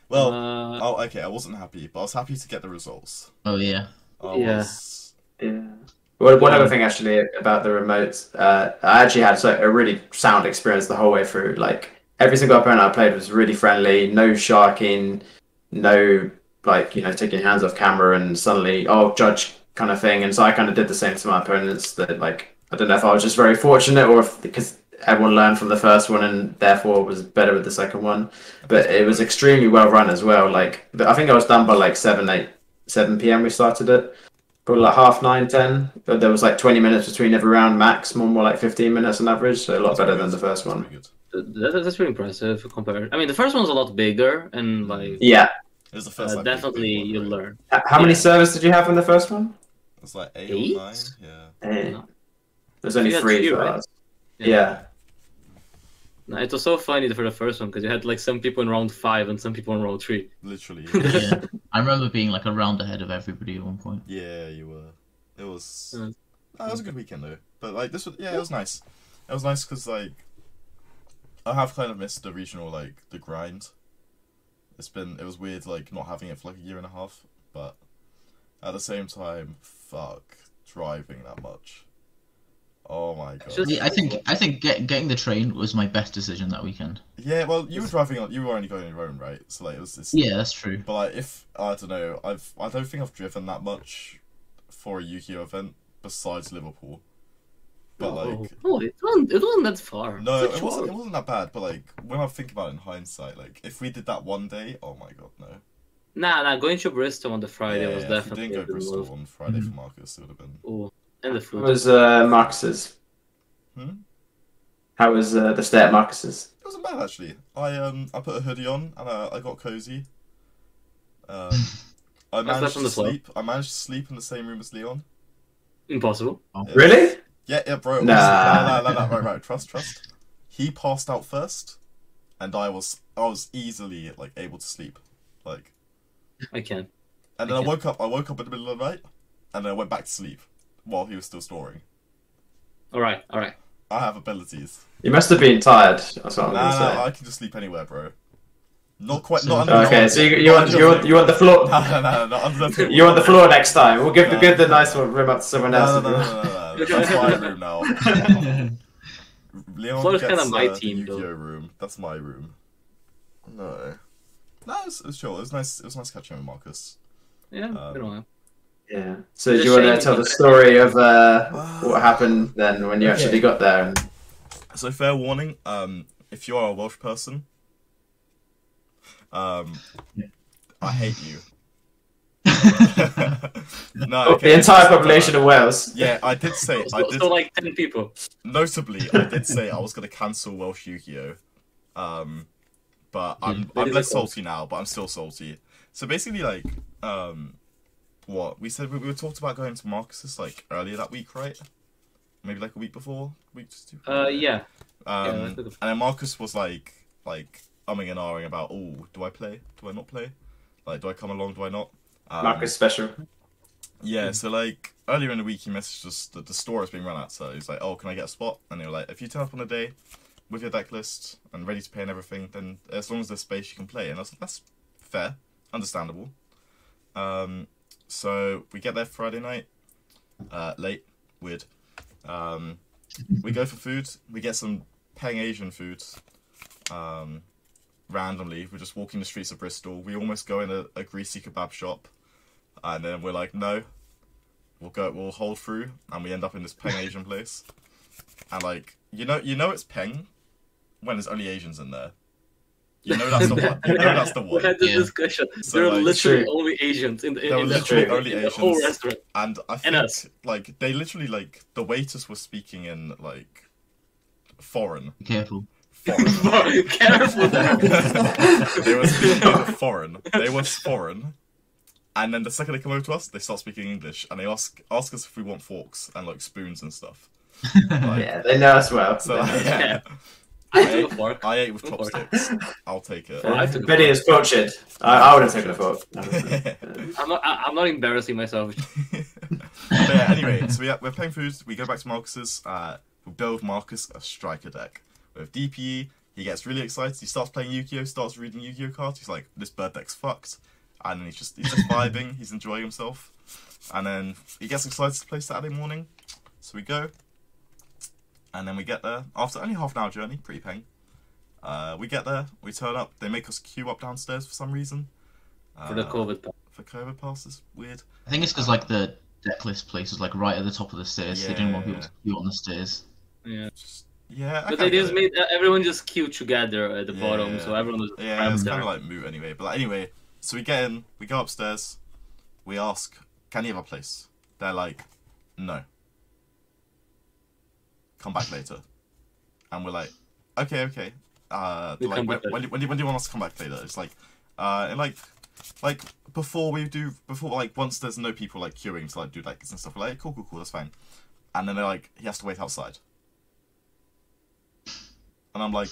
Well, uh... oh okay, I wasn't happy, but I was happy to get the results. Oh yeah. I yeah. Was... Yeah. Well, one other thing actually about the remotes, uh, I actually had so, a really sound experience the whole way through, like. Every single opponent I played was really friendly, no sharking, no, like, you know, taking hands off camera and suddenly, oh, judge kind of thing. And so I kind of did the same to my opponents that, like, I don't know if I was just very fortunate or if, because everyone learned from the first one and therefore was better with the second one. But it was extremely well run as well. Like, I think I was done by, like, seven, eight, seven p m we started it. Probably like half nine, ten. But there was, like, twenty minutes between every round max, more, more like fifteen minutes on average. So a lot better than the first one. That, that's pretty impressive compared. I mean, the first one's a lot bigger and like yeah, it was the first. Uh, like, definitely, one, you right? learn. How yeah. many servers did you have in the first one? It was like eight, eight? or nine. Yeah, eight. There's only you three. Two, right? Yeah. yeah. No, it was so funny for the first one because you had like some people in round five and some people in round three. Literally. Yeah. yeah. I remember being like a round ahead of everybody at one point. Yeah, you were. It was. Yeah. Oh, it was a good weekend though. But like this was yeah, it was nice. It was nice because like. I have kind of missed the regional, like, the grind. It's been, it was weird, like, not having it for, like, a year and a half, but at the same time, fuck, driving that much. Oh my god. Actually, I think, I think get, getting the train was my best decision that weekend. Yeah, well, you were driving, on, you were only going on your own, right? So, like, it was this... Yeah, that's true. But, like, if, I don't know, I've, I don't think I've driven that much for a Yukio event besides Liverpool. But like, oh, it wasn't, it wasn't that far. No, it wasn't, it wasn't that bad, but like, when I think about it in hindsight, like, if we did that one day, oh my god, no. Nah, nah, going to Bristol on the Friday yeah, was yeah, definitely... If we didn't go to Bristol was... on Friday for Marcus, it would have been... Oh, and the food. How was uh, Marcus's? Hmm? How was uh, the stay at Marcus's? It wasn't bad, actually. I um, I put a hoodie on, and I, I got cozy. Um, I managed to sleep. I managed to sleep in the same room as Leon. Impossible. Oh. Yeah. Really? Yeah, yeah, bro. Nah. No, no, no, no, right, right. Trust, trust. He passed out first, and I was, I was easily like able to sleep, like. I can. And then I, I woke up. I woke up in the middle of the night, and then I went back to sleep while he was still snoring. All right, all right. I have abilities. You must have been tired. That's what I'm nah, gonna nah, say. I can just sleep anywhere, bro. Not quite. Not under okay, the so you you want you want you want the floor. No, no, no, no. Under the you want the floor next time. We'll give the good, the nice one room up to someone else. No, no, no, no. That's my room now. Leon Floor's gets kind of my uh, team, the Yu-Gi-Oh room. That's my room. No, no, it was, it was chill. It was nice. It was nice catching up with Marcus. Yeah, um, been a while. Yeah. So it's do you want to tell the story of uh, what happened then when you okay. actually got there? So fair warning, um, if you are a Welsh person, um, yeah. I hate you. No, okay, the entire population of Wales. Yeah, I did say so, I did, so like ten people. Notably, I did say I was going to cancel Welsh Yu-Gi-Oh, um, but I'm I'm less salty now, but I'm still salty. So basically, like, um, what we said we, we were talked about going to Marcus's like earlier that week, right? Maybe like a week before, week just two. Uh, yeah. Um, yeah, and then Marcus was like like umming and ahhing about, oh, do I play? Do I not play? Like, do I come along? Do I not? Um, Marcus special. Yeah, so like earlier in the week, he messaged us that the store is being run out. So he's like, "Oh, can I get a spot?" And they were like, "If you turn up on a day with your deck list and ready to pay and everything, then as long as there's space, you can play." And I was like, "That's fair, understandable." Um, So we get there Friday night, uh, late, weird. Um, we go for food. We get some Peng Asian food um, randomly. We're just walking the streets of Bristol. We almost go in a, a greasy kebab shop, and then we're like, no, we'll go. We'll hold through, and we end up in this Peng Asian place. And like, you know, you know it's Peng when there's only Asians in there. You know that's the one. You know that's the one. We had this yeah. discussion. So there are like, literally true. only Asians in the there in were literally the, only in Asians. The whole restaurant. And I think and like they literally like the waiters were speaking in like foreign. Careful. Foreign. Careful. They were speaking in foreign. They were foreign. And then the second they come over to us, they start speaking English and they ask ask us if we want forks and like spoons and stuff. Like, yeah, they know us well. So like, yeah. yeah. I, I, ate, fork. I ate with chopsticks. I'll take it. I took Betty is tortured. I, I would have taken a fork. I'm not. I'm not embarrassing myself. But yeah, anyway, so we, we're playing food. We go back to Marcus's. Uh, we build Marcus a striker deck with D P. He gets really excited. He starts playing Yu-Gi-Oh. Starts reading Yu-Gi-Oh cards. He's like, "This bird deck's fucked," and he's just he's just vibing. He's enjoying himself. And then he gets excited to play Saturday morning. So we go. And then we get there, after only half an hour journey, pretty peng. Uh, we get there, we turn up, they make us queue up downstairs for some reason. Uh, for the COVID pass. For COVID pass, it's weird. I think it's because like the deck list place is like right at the top of the stairs, yeah. so they didn't want people to queue on the stairs. Yeah. Just, yeah but they just made everyone just queue together at the yeah, bottom, yeah. so everyone was Yeah, it's kind of like moot anyway. But like, anyway, so we get in, we go upstairs, we ask, can you have a place? They're like, no. Come back later, and we're like, okay, okay. Uh, like, when, when, when, do, when do you want us to come back later? It's like, uh, and like, like before we do, before like once there's no people like queuing to like do like and stuff. We're like, cool, cool, cool, that's fine. And then they're like, he has to wait outside, and I'm like,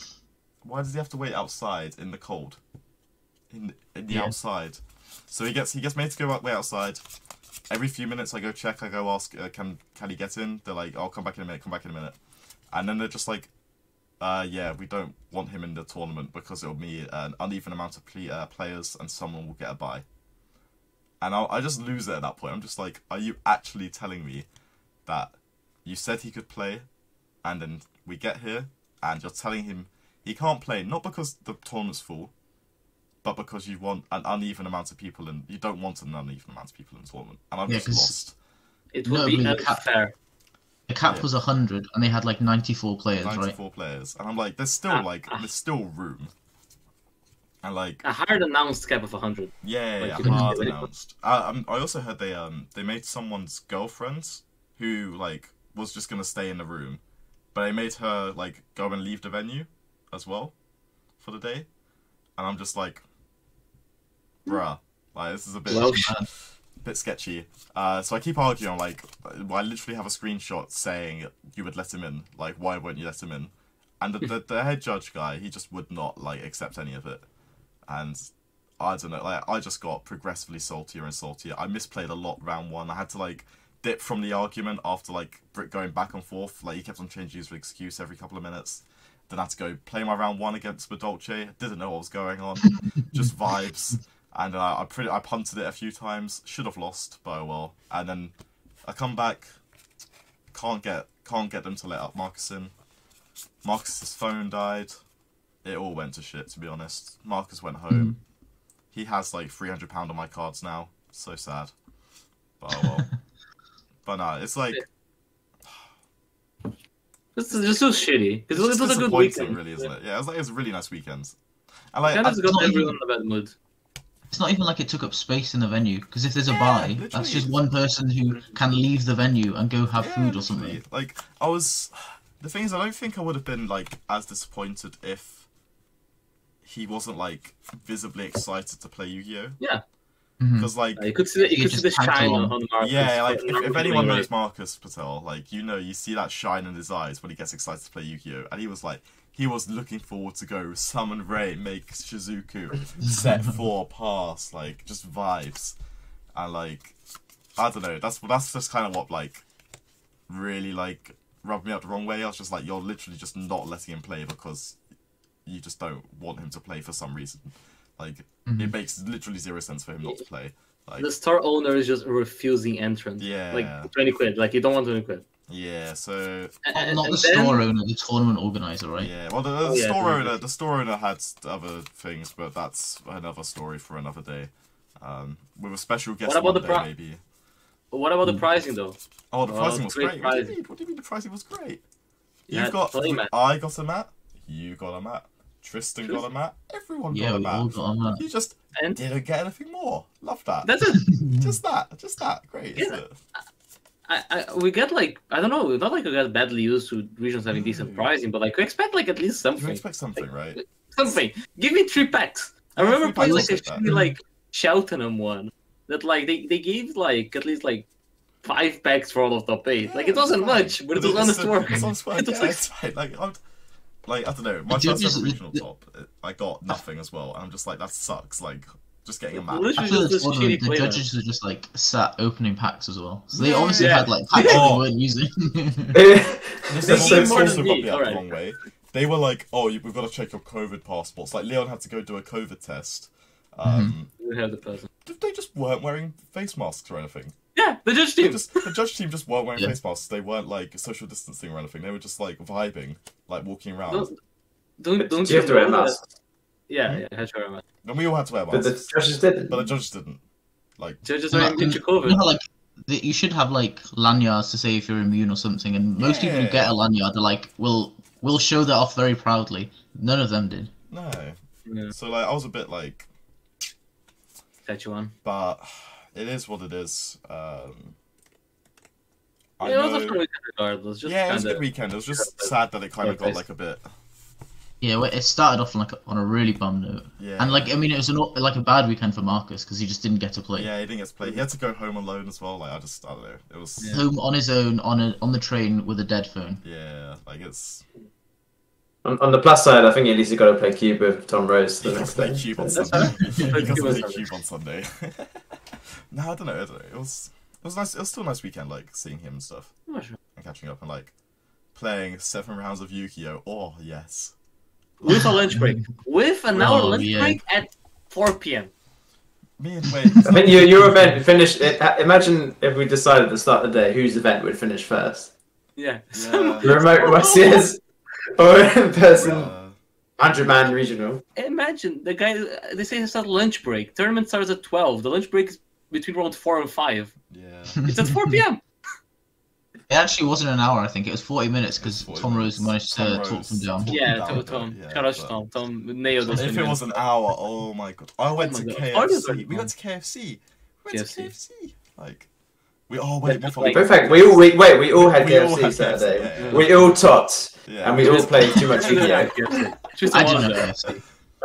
why does he have to wait outside in the cold, in the, in the yeah. outside? So he gets he gets made to go way outside. Every few minutes I go check, I go ask, uh, can can he get in? They're like, I'll come back in a minute, come back in a minute. And then they're just like, uh, yeah, we don't want him in the tournament because it'll be an uneven amount of play uh, players and someone will get a bye. And I'll, I just lose it at that point. I'm just like, are you actually telling me that you said he could play and then we get here and you're telling him he can't play, not because the tournament's full, but because you want an uneven amount of people and you don't want an uneven amount of people in the tournament. And I've yeah, just lost. It would be unfair. The cap yeah. was one hundred and they had like ninety-four players, ninety-four right? ninety-four players. And I'm like, there's still uh, like, uh, there's still room. And like... I hired an announced cap of one hundred. Yeah, yeah, like, yeah hard announced. I, um, I also heard they um they made someone's girlfriend who like was just going to stay in the room. But they made her like go and leave the venue as well for the day. And I'm just like... Bruh, like this is a bit, well, uh, bit sketchy. Uh, so I keep arguing, like, I literally have a screenshot saying you would let him in. Like, why won't you let him in? And the, the, the head judge guy, he just would not like accept any of it. And I don't know, like, I just got progressively saltier and saltier. I misplayed a lot round one. I had to like dip from the argument after like going back and forth. Like he kept on changing his excuse every couple of minutes. Then I had to go play my round one against Madolche. Didn't know what was going on. Just vibes. And uh, I pretty, I punted it a few times. Should have lost, but oh well. And then I come back. Can't get can't get them to let up Marcus in. Marcus's phone died. It all went to shit, to be honest. Marcus went home. Mm. He has like three hundred pound on my cards now. So sad. But oh well. But no, it's like this is just so shitty. It's, it's just was a good weekend, really, isn't yeah. it? Yeah, it was like it was a really nice weekend. And like, kind of got everyone in a bad mood. It's not even like it took up space in the venue, because if there's a yeah, buy, literally. That's just one person who can leave the venue and go have yeah, food or something. Literally. Like, I was... The thing is, I don't think I would have been, like, as disappointed if he wasn't, like, visibly excited to play Yu-Gi-Oh! Yeah. Because, mm-hmm. like... Yeah, you could see the, you could see the shine on, on Marcus. Yeah, like, if, if anyone knows Marcus Patel, like, you know, you see that shine in his eyes when he gets excited to play Yu-Gi-Oh! And he was like... He was looking forward to go summon Ray, make Shizuku, set four, pass, like, just vibes. And, like, I don't know, that's that's just kind of what, like, really, like, rubbed me up the wrong way. I was just like, you're literally just not letting him play because you just don't want him to play for some reason. Like, mm-hmm. it makes literally zero sense for him not to play. Like, the store owner is just refusing entrance. Yeah. Like twenty quid. Like you don't want twenty quid. Yeah, so and, not and the then... store owner, the tournament organizer, right? Yeah, well, the, the oh, yeah, store owner, good. the store owner had other things, but that's another story for another day. Um, with a special guest what about one the day, maybe. What about the pricing though? Oh, the pricing oh, was great. Pricing. What, do you mean? what do you mean the pricing was great? You've yeah, got, th I got a mat, you got a mat, Tristan, Tristan. got a mat, everyone yeah, got, a mat. got a mat. You just and... didn't get anything more. Love that. That's it. just that, just that. Great, yeah. isn't it? I, I, we get like, I don't know, we're not like we got badly used to regions having decent pricing, but like we expect like at least something. You expect something, like, right? Something. Give me three packs. I yeah, remember playing like a shitty, like Cheltenham one that like they, they gave like at least like five packs for all of top eight. Yeah, like it wasn't right. much, but it, it was honest so, work. It was work. It was yeah, like... Right. Like, I'm, like, I don't know, my first ever regional top, I got nothing as well. And I'm just like, that sucks. Like, just getting a map. Literally just this shitty player. The judges are just like sat opening packs as well, so they obviously yeah. had like packs oh. they weren't using. This is also got the right. wrong way. They were like, "Oh, we've got to check your COVID passports." Like Leon had to go do a COVID test. Um, mm-hmm. the person. They just weren't wearing face masks or anything. Yeah, the judge team. Just, the judge team just weren't wearing yeah. face masks. They weren't like social distancing or anything. They were just like vibing, like walking around. Don't don't, don't Do you have to wear masks? Yeah, yeah, I had to wear a mask. And we all had to wear masks. But the judges didn't. But the judges didn't. Like judges aren't into COVID. You know, like, the, you should have like lanyards to say if you're immune or something. And most yeah. people who get a lanyard, they're like, "We'll we'll show that off very proudly." None of them did. No. Yeah. So like, I was a bit like. Catch you on. But it is what it is. Um, I yeah, know... It was a good weekend regardless. Just yeah, it was a good weekend. It was just sad that it kind of got like a bit. Yeah, well, it started off on like on a really bum note, yeah. and like I mean, it was an, like a bad weekend for Marcus because he just didn't get to play. Yeah, he didn't get to play. He had to go home alone as well. Like I just, I don't know, it was yeah. home on his own on a on the train with a dead phone. Yeah, like it's. On, on the plus side, I think at least he got to play cube with Tom Rose. The he next play cube on Sunday. He got to play cube on Sunday. No, I don't know. I don't know. It was it was nice. It was still a nice weekend, like seeing him and stuff, oh, sure. and catching up and like playing seven rounds of Yu-Gi-Oh. Oh yes. With a lunch break. With an hour oh, lunch yeah. break at four p m Me and Wade. I mean, your, your event finished... It, imagine if we decided at the start of the day whose event would finish first. Yeah. yeah. Remote versus... Or in-person uh, hundred-man regional. Imagine, the guy... They say it's at lunch break. Tournament starts at twelve. The lunch break is between around four and five. Yeah. It's at four p m It actually wasn't an hour, I think. It was forty minutes because Tom Rose managed to talk them down. Yeah, Tom, Tom. Shout out to Tom. Tom nailed us. If it was an hour, oh my god. I went to K F C. We went to K F C. We went to K F C. Like, we all went before we went. We all, wait, we all had K F C Saturday. We all tot. And we all played too much Yu-Gi-Oh! I didn't have K F C.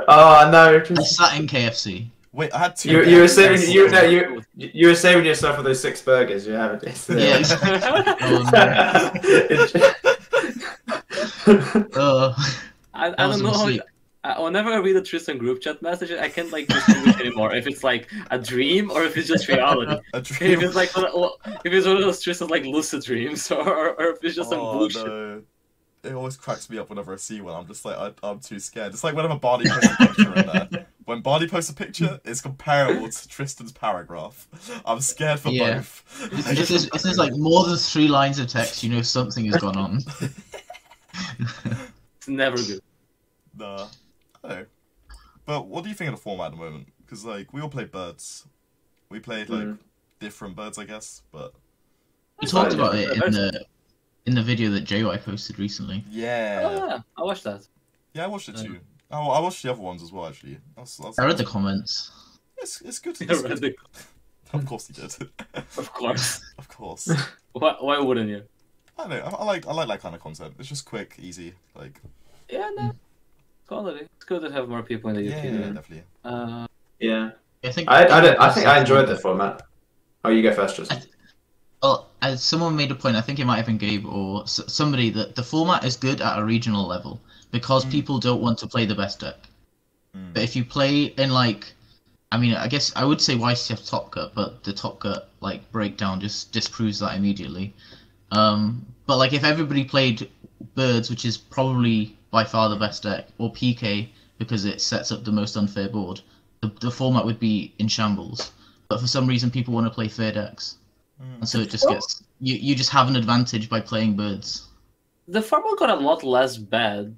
Oh, no. I sat in K F C. Wait, I had two. You, you were saving you, no, you you were saving yourself with those six burgers you haven't. Yeah. Exactly. oh, oh. I, I don't know. How, I, whenever I read the Tristan group chat message, I can't like distinguish anymore if it's like a dream or if it's just reality. A dream. If it's like if it's one of those Tristan's like lucid dreams or or, or if it's just oh, some bullshit. No. It always cracks me up whenever I see one. I'm just like, I, I'm too scared. It's like whenever Barney posts a picture in there. When Barney posts a picture, it's comparable to Tristan's paragraph. I'm scared for yeah. both. If there's, if there's like more than three lines of text, you know something has gone on. It's never good. Nah. Oh. But what do you think of the format at the moment? Because like, we all played Birds. We played like mm. different Birds, I guess, but... We talked about it in the... In the video that J Y posted recently. Yeah. Oh, yeah. I watched that. Yeah, I watched it too. Oh, I watched the other ones as well, actually. That's, that's I read the comments. It's, it's good to read the... Of course he did. Of course. Of course. Why, why wouldn't you? I don't know. I, I, like, I like that kind of content. It's just quick, easy. Like. Yeah, no. Quality. It's good to have more people in the U K. Yeah, yeah, definitely. Uh, yeah. I think I, I, don't, I, think I enjoyed the format. Oh, you go first, Tristan. Well, as someone made a point, I think it might have been Gabe or s somebody, that the format is good at a regional level because mm. people don't want to play the best deck. Mm. But if you play in, like, I mean, I guess I would say Y C F Top Cut, but the Top Cut, like, breakdown just disproves that immediately. Um, but, like, if everybody played Birds, which is probably by far the best deck, or P K, because it sets up the most unfair board, the, the format would be in shambles. but for some reason people want to play third X. Mm. And so it just gets... You, you just have an advantage by playing Birds. The formal got a lot less bad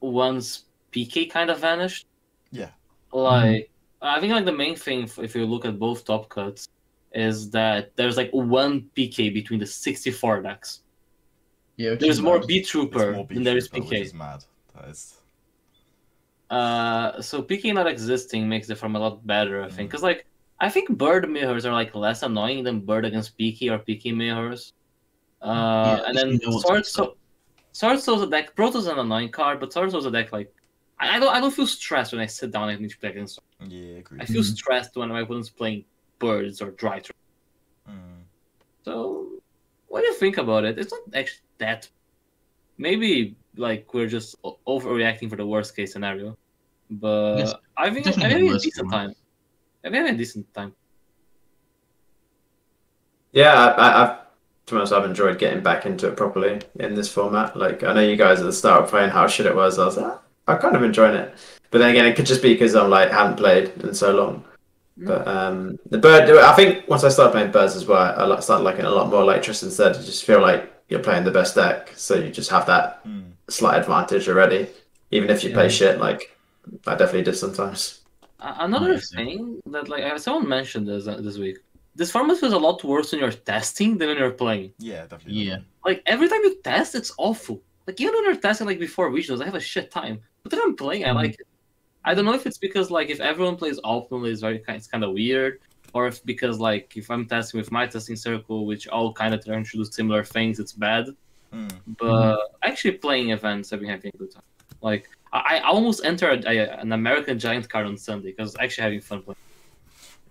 once P K kind of vanished. Yeah. Like, mm-hmm. I think like the main thing, if you look at both top cuts, is that there's like one P K between the sixty-four decks. Yeah, there's more B-Trooper than there is P K. Which is mad. That is... Uh, so P K not existing makes the form a lot better, I think. Because mm. like, I think Bird mirrors are like less annoying than Bird against P K or P K mirrors. Uh, yeah, and then Sword Soul... Sword Soul's a deck... Protoss an annoying card, but Sword Soul's a deck like... I don't I don't feel stressed when I sit down and need to play against Sword. Yeah, agreed. I feel mm. stressed when my opponent's playing Birds or Dry Trap. Mm. So... What do you think about it? It's not actually that... Maybe, like, we're just overreacting for the worst-case scenario. But yes, I think I'm having a decent time. I'm having a decent time. Yeah, I, I've... To be honest, I've enjoyed getting back into it properly in this format. Like, I know you guys at the start were playing how shit it was. I was like, I'm kind of enjoying it. But then again, it could just be because I'm, like, hadn't played in so long. But um, the bird, I think once I started playing Birds as well, I started liking it a lot more. Like Tristan said, you just feel like you're playing the best deck, so you just have that mm. slight advantage already. Even if you yeah. play shit, like I definitely did sometimes. Another Amazing. thing that, like, someone mentioned this uh, this week, this format feels a lot worse when you're testing than when you're playing. Yeah, definitely. Yeah. Like every time you test, it's awful. Like even when you're testing, like before regionals, I have a shit time. But then I'm playing, mm. I like it. I don't know if it's because, like, if everyone plays openly, it's very it's kind of weird, or if because, like, if I'm testing with my testing circle, which all kind of trying to do similar things, it's bad. Mm. But mm. actually playing events, I've been having a good time. Like, I, I almost entered a, an American Giant card on Sunday because I was actually having fun playing.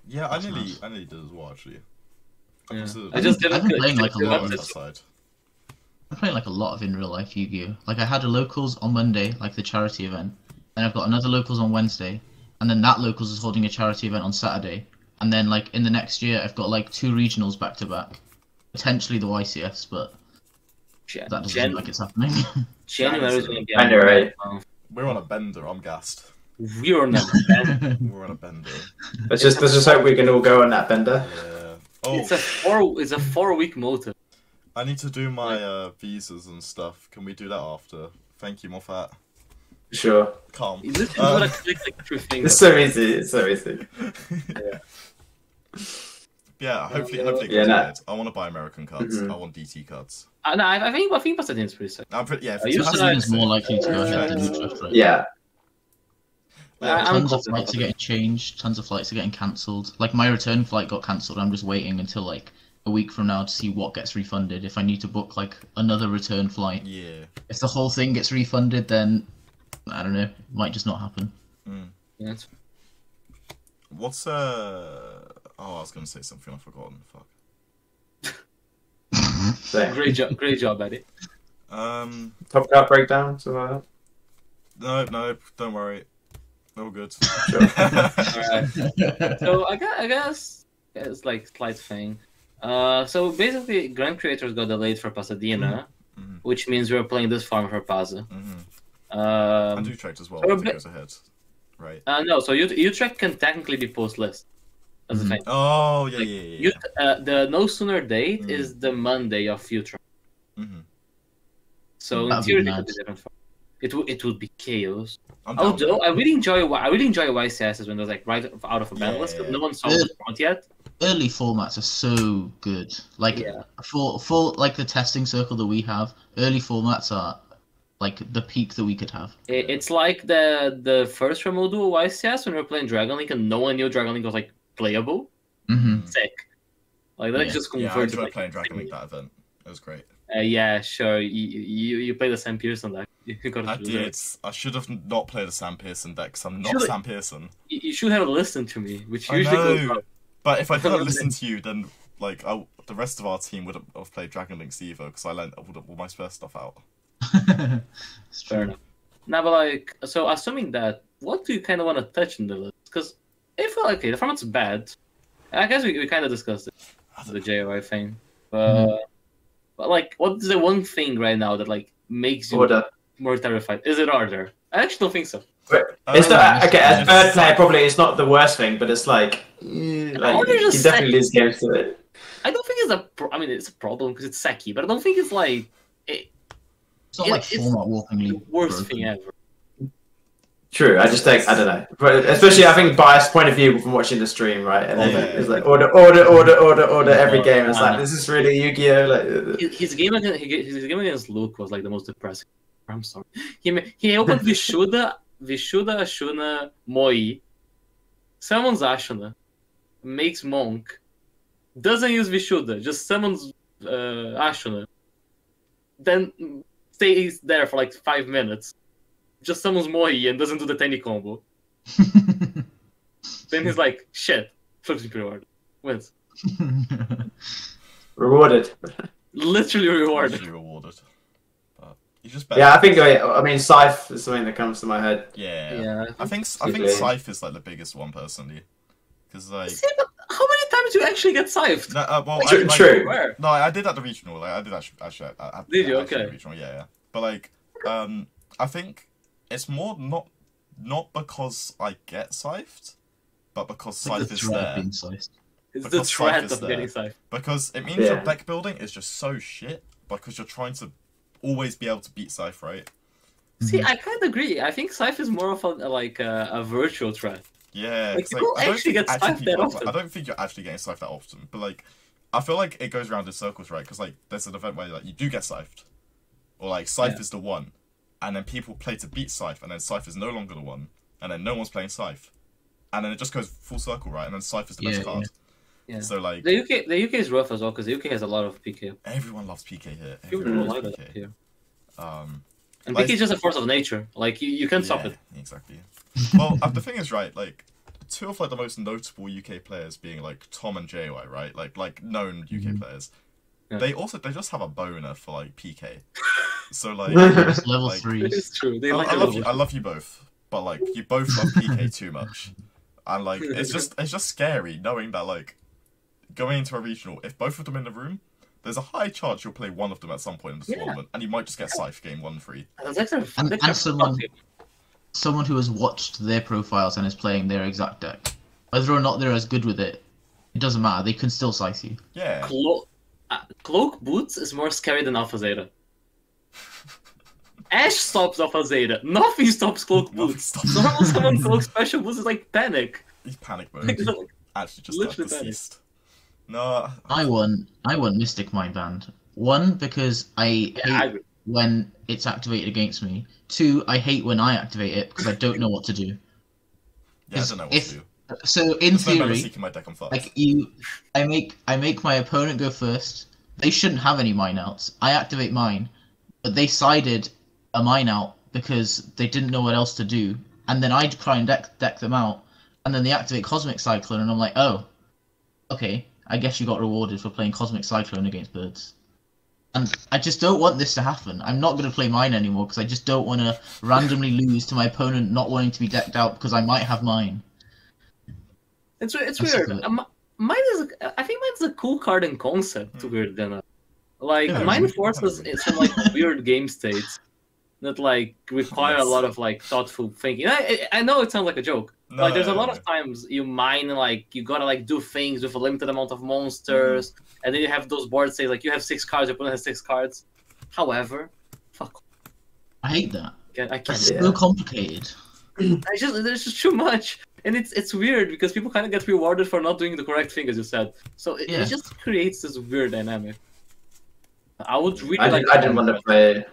Yeah, I nearly, I nearly did as well, actually. I, yeah. I just didn't I've been playing, like, a lot on this side. I'm playing, like, a lot of in real life Yu-Gi-Oh! Like, I had a locals on Monday, like the charity event. Then I've got another locals on Wednesday, and then that locals is holding a charity event on Saturday, and then like in the next year I've got like two regionals back to back, potentially the Y C S, but Gen that doesn't Gen seem like it's happening. January's gonna get January. We're on a bender. I'm gassed. We're on a bender. We're on a bender. Let's just let's just hope we can all go on that bender. Yeah. Oh, it's a four. It's a four-week motor. I need to do my uh, visas and stuff. Can we do that after? Thank you, Moffat. Sure. Calm. Uh, it's so easy. It's so easy. Yeah. Yeah. Hopefully, hopefully. Yeah, nah. I want to buy American cards. Mm-hmm. I want D T cards. Uh, no, I, I think I think Pasadena's pretty sick. I'm pretty. Yeah. Pasadena's more likely to go ahead than Utrecht, right? Yeah. yeah. Like, tons I'm of flights are getting changed. Tons of flights are getting cancelled. Like my return flight got cancelled. I'm just waiting until like a week from now to see what gets refunded. If I need to book like another return flight. Yeah. If the whole thing gets refunded, then. I don't know. It might just not happen. Mm. Yeah, it's... What's uh? Oh, I was gonna say something I've forgotten. Fuck. Great job, great job at it. Um, top card breakdown. So uh... no, no, don't worry. All good. Sure. All right. So I guess, I guess it's like slight thing. Uh, so basically, Grand Creators got delayed for Pasadena, mm-hmm. which means we were playing this farm for Pasa. Mm-hmm. Um, and Utrecht as well, so if it goes ahead, right? Uh, no, so Ut Utrecht can technically be post-list. That's mm. the thing. Oh, yeah, like, yeah, yeah. yeah. Uh, the no sooner date mm. is the Monday of Utrecht. Mm-hmm. So in theory, it could be different. It would it would be chaos. Although I really enjoy I really enjoy Y C Ss when they're like right out of a ban yeah, list because yeah. no one saw the front yet. Early formats are so good. Like yeah. for for like the testing circle that we have, early formats are. Like the peak that we could have. It's like the the first remote duo Y C S when we were playing Dragon Link and no one knew Dragon Link was like playable. Mm-hmm. Sick. Like that yeah. just converted. Yeah, I enjoyed like, playing Dragon Link that event. It was great. Uh, yeah, sure. You you, you played the Sam Pearson deck. You got I did. It. I should have not played a Sam Pearson deck because I'm not Sam Pearson. You should have listened to me, which I usually. Know. Goes but if I didn't listen to you, then like I, the rest of our team would have played Dragon Links either because I learned all my spare stuff out. It's fair enough. Now, but like, so assuming that, what do you kind of want to touch in the list? Because if like, okay, the format's bad. I guess we, we kind of discussed it, the J O I thing. But, mm-hmm. but like, what's the one thing right now that like makes you order. more terrified? Is it order? I actually don't think so. It's not okay. As bird player, probably it's not the worst thing, but it's like, like you can definitely lose games to it. I don't think it's a. Pro I mean, it's a problem because it's Seki, but I don't think it's like it. It's not it, like format walking. The worst thing ever. True. I just think I don't know. But especially I think biased point of view from watching the stream, right? And then yeah. It's like order, order, order, order, order yeah, every game. It's like this is really Yu-Gi-Oh. Like his, his game against his game against Luke was like the most depressing. I'm sorry. He he opened Vishuda. Vishuda, Ashuna, Moi, summons Ashuna, makes Monk, doesn't use Vishuda, just summons uh, Ashuna, then stays there for like five minutes, just summons Moi and doesn't do the tiny combo. Then he's like, shit, flips the pre-order, wins. Rewarded. Literally rewarded. Literally rewarded. Just yeah, I think I, I mean Scythe is something that comes to my head. Yeah, yeah. I think I think Scythe is like the biggest one personally, because like see, but how many times do you actually get Scythed? No, uh, well, like, I, like, true. Where? No, I did at the regional. Like I did actually. actually I, I, did I, you? Actually okay. Regional, yeah, yeah. But like, um, I think it's more not not because I get Scythed, but because Scythe is there. It's the threat of getting Scythed. Because it means yeah. your deck building is just so shit because you're trying to always be able to beat Scythe, right? See, I kind of agree. I think Scythe is more of a like a, a virtual threat. Yeah, like, you like, don't actually get Scythe that often. I don't think you're actually getting Scythe that often, but like, I feel like it goes around in circles, right? Because like, there's an event where like you do get Scythed, or like Scythe yeah. is the one, and then people play to beat Scythe, and then Scythe is no longer the one, and then no one's playing Scythe, and then it just goes full circle, right? And then Scythe is the yeah, best yeah. card. Yeah. So like the U K, the U K is rough as well because the U K has a lot of P K. Everyone loves P K here. Everyone loves P K here. Um, and like, P K is just a force of nature. Like you, you can't yeah, stop it. Exactly. Well, the thing is, right? Like two of like the most notable U K players being like Tom and J Y, right? Like like known U K mm-hmm. players. Yeah. They also they just have a boner for like P K. So like level like, three. It's true. They I, like I love you. I love you both, but like you both love P K too much, and like it's just it's just scary knowing that like. Going into a regional, if both of them in the room, there's a high chance you'll play one of them at some point in the yeah. tournament, and you might just get Scythe game one free. And, and someone, someone who has watched their profiles and is playing their exact deck, whether or not they're as good with it, it doesn't matter. They can still Scythe you. Yeah. Clo uh, Cloak Boots is more scary than Alpha Zeta. Ash stops Alpha Zeta. Nothing stops Cloak Boots. Normal someone Cloak Special Boots is like panic. He's panic mode. Like, like, actually, just literally deceased. No, I won. I won Mystic Mine banned. One because I hate yeah, I... when it's activated against me. Two, I hate when I activate it because I don't know what to do. Yeah, I don't know what if... to do. So in There's theory, no my deck on like you, I make I make my opponent go first. They shouldn't have any mine outs. I activate mine, but they sided a mine out because they didn't know what else to do. And then I try and deck deck them out, and then they activate Cosmic Cyclone, and I'm like, oh, okay. I guess you got rewarded for playing Cosmic Cyclone against Birds. And I just don't want this to happen. I'm not going to play mine anymore because I just don't want to randomly lose to my opponent not wanting to be decked out because I might have mine. It's, it's weird. It. Um, mine is, I think mine's a cool card in concept, mm. weird than Like, yeah, mine forces some like, weird game states that like require yes. a lot of like thoughtful thinking. I, I know it sounds like a joke. No, like there's a lot of times you mine like you gotta like do things with a limited amount of monsters, mm. and then you have those boards say like you have six cards, your opponent has six cards. However, fuck. I hate that. I can't. It's so complicated. I just there's just too much, and it's it's weird because people kind of get rewarded for not doing the correct thing, as you said. So it, yeah. it just creates this weird dynamic. I would really I like. Did, I didn't want to play.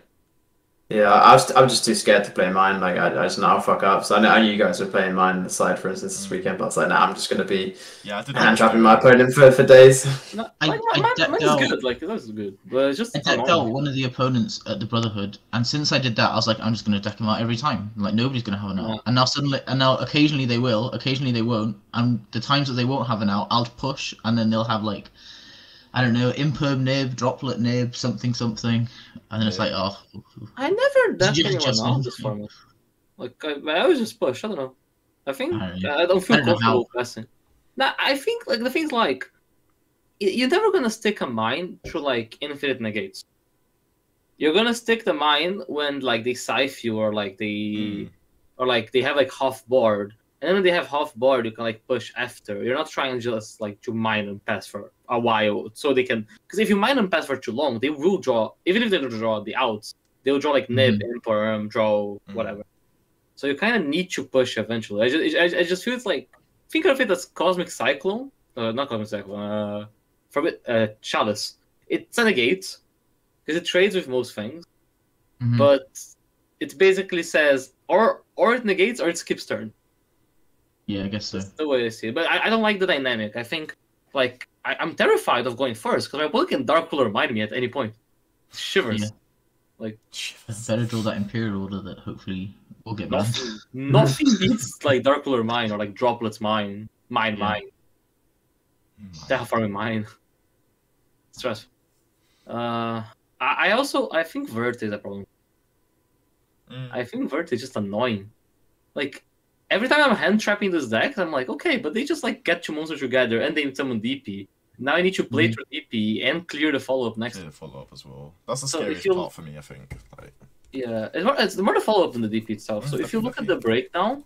Yeah, I was, I'm just too scared to play mine. Like, I, I just know I'll fuck up. So I know, I knew you guys were playing mine on the side, for instance, this weekend. But I was like, nah, I'm just gonna be yeah, hand trapping my opponent for for days. No, I, like, I, mine, I mine is good. Like, that's good. But it's just I decked out one of the opponents at the Brotherhood, and since I did that, I was like, I'm just gonna deck him out every time. Like, nobody's gonna have an out. Yeah. And now suddenly, and now occasionally they will, occasionally they won't. And the times that they won't have an out, I'll push, and then they'll have like, I don't know, Imperm nib, Droplet nib, something, something. And then it's yeah. like, oh. I never decked anyone out this format. Like, I, I always just push, I don't know. I think, I don't, I don't feel I don't comfortable pressing. Now, I think, like, the thing's like, you're never gonna stick a mine through, like, infinite negates. You're gonna stick the mine when, like, they scythe you or, like, they... Mm. or like they have like half board, and when they have half board, you can like push after. You're not trying just like to mine and pass for a while, so they can, because if you mine and pass for too long, they will draw. Even if they don't draw the outs, they will draw like Nib, mm-hmm. Imperm, draw whatever. Mm-hmm. So you kind of need to push eventually. I just, I, I just feel it's like, think of it as Cosmic Cyclone, uh, not Cosmic Cyclone, uh, forbid, uh, Chalice. It's a negate, because it trades with most things, mm-hmm. but it basically says, or or it negates or it skips turn. Yeah, I guess so. That's the way I see it. But I, I don't like the dynamic. I think, like, I, I'm terrified of going first, because my opponent can Dark Cooler mine me at any point. It shivers. Yeah. Like, better draw that Imperial Order that hopefully will get banned. Nothing beats like Dark Cooler Mine or like Droplets Mine, Mine, yeah. Mine, Terraforming Mine. Stressful. Uh, I, I also I think Verte is a problem. Mm. I think Verte is just annoying. Like every time I'm hand trapping this deck, I'm like, okay, but they just like get two monsters together and they summon D P. Now I need to play through D P and clear the follow-up next. Clear the follow-up as well. That's the so scariest part for me, I think. Like... Yeah, it's more, it's more the follow-up than the D P itself. So if you look at the breakdown,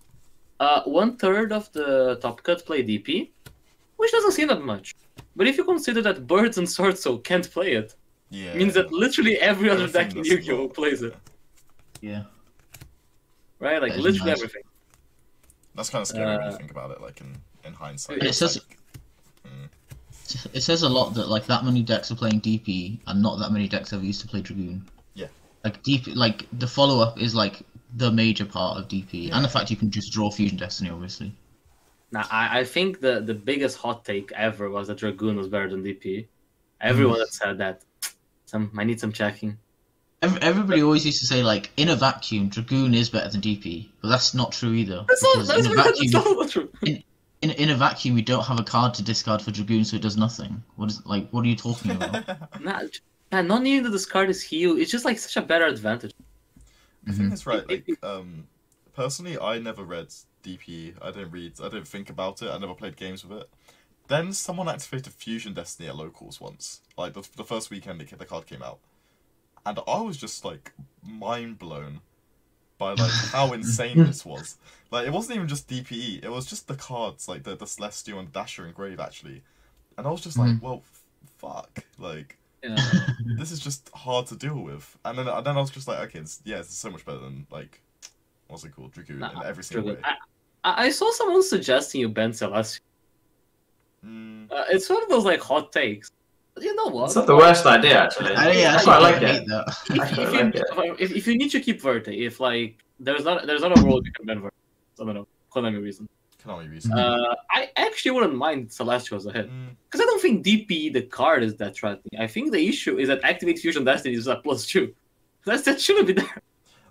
uh, one-third of the top cut play D P, which doesn't seem that much. But if you consider that Birds and Sword Soul can't play it, yeah, it means that literally every other deck in Yu-Gi-Oh! Plays it. Yeah. Right? Like, literally everything. That's kind of scary uh, when you think about it, like, in, in hindsight. It's just... Like, mm. It says a lot that like that many decks are playing D P and not that many decks ever used to play Dragoon. Yeah. Like D P, like the follow up is like the major part of D P, yeah. and the fact you can just draw Fusion Destiny, obviously. Now I, I think the the biggest hot take ever was that Dragoon was better than D P. Everyone that said that, some I need some checking. Every, everybody always used to say like in a vacuum Dragoon is better than D P, but that's not true either. That's not, that's in a vacuum, that's not true. In, In, in a vacuum, you don't have a card to discard for Dragoon, so it does nothing. What is like? What are you talking about? nah, man, not needing to discard is heal. It's just like such a better advantage. I think that's right. Like, um, personally, I never read D P. I don't read. I don't think about it. I never played games with it. Then someone activated Fusion Destiny at locals once, like the the first weekend the, the card came out, and I was just like mind blown by like how insane this was. Like it wasn't even just D P E, it was just the cards, like the, the Celestial and Dasher and Grave actually. And I was just like, mm. well, fuck, like yeah. this is just hard to deal with. And then, and then I was just like, okay, it's, yeah, it's so much better than like, what's it called, Dragoon nah, in every single way. I, I saw someone suggesting you ban Celestial. Mm. Uh, it's one of those like hot takes. You know what? It's not the worst idea, actually. I, yeah, that's why I like it. If, if, you, like it. If, if you need to keep Verte, if like there's not there's not a world you can ban Verte. I don't know, Konami reason. Konami reason. Uh, I actually wouldn't mind Celestial as a hit because mm. I don't think D P the card is that threatening. I think the issue is that activate Fusion Destiny is at plus two. That's that shouldn't be there.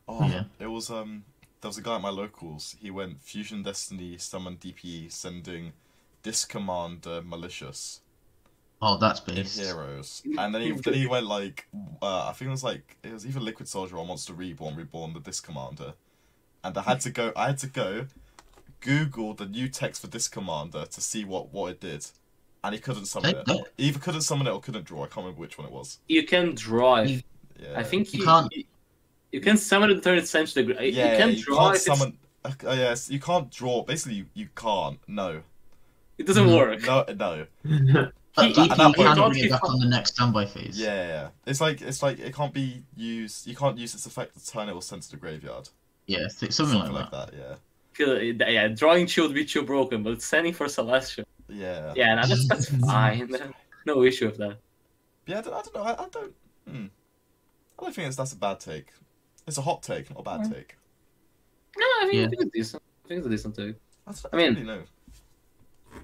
Oh, yeah. It was um, there was a guy at my locals. He went Fusion Destiny, summon D P, sending Discommander Malicious. Oh, that's based. In Heroes. And then he, then he went like, uh, I think it was like, it was either Liquid Soldier or Monster Reborn, Reborn the Discommander. And I had to go, I had to go, Google the new text for Discommander to see what, what it did. And he couldn't summon it. Or, either couldn't summon it or couldn't draw, I can't remember which one it was. You can draw it. Yeah. I think you, you can't. You, you can summon it the third century. You, yeah, you can you draw can't it. Summon, uh, yes, you can't draw, basically you, you can't, no. It doesn't no. work. No, no. He, he, that, he can't be back on the next standby phase. Yeah, yeah, yeah, it's like it's like it can't be used. You can't use its effect to turn it or send to the graveyard. Yeah, something, something like, like that. that. Yeah. Yeah, drawing two would be too broken, but sending for Celestial. Yeah. Yeah, no, that's, that's fine. No issue with that. Yeah, I don't, I don't know. I, I don't. Hmm. I don't think it's that's a bad take. It's a hot take, not a bad yeah. take. No, I mean, yeah. I think it's decent. I think it's a decent take. That's, I, I mean. Really know.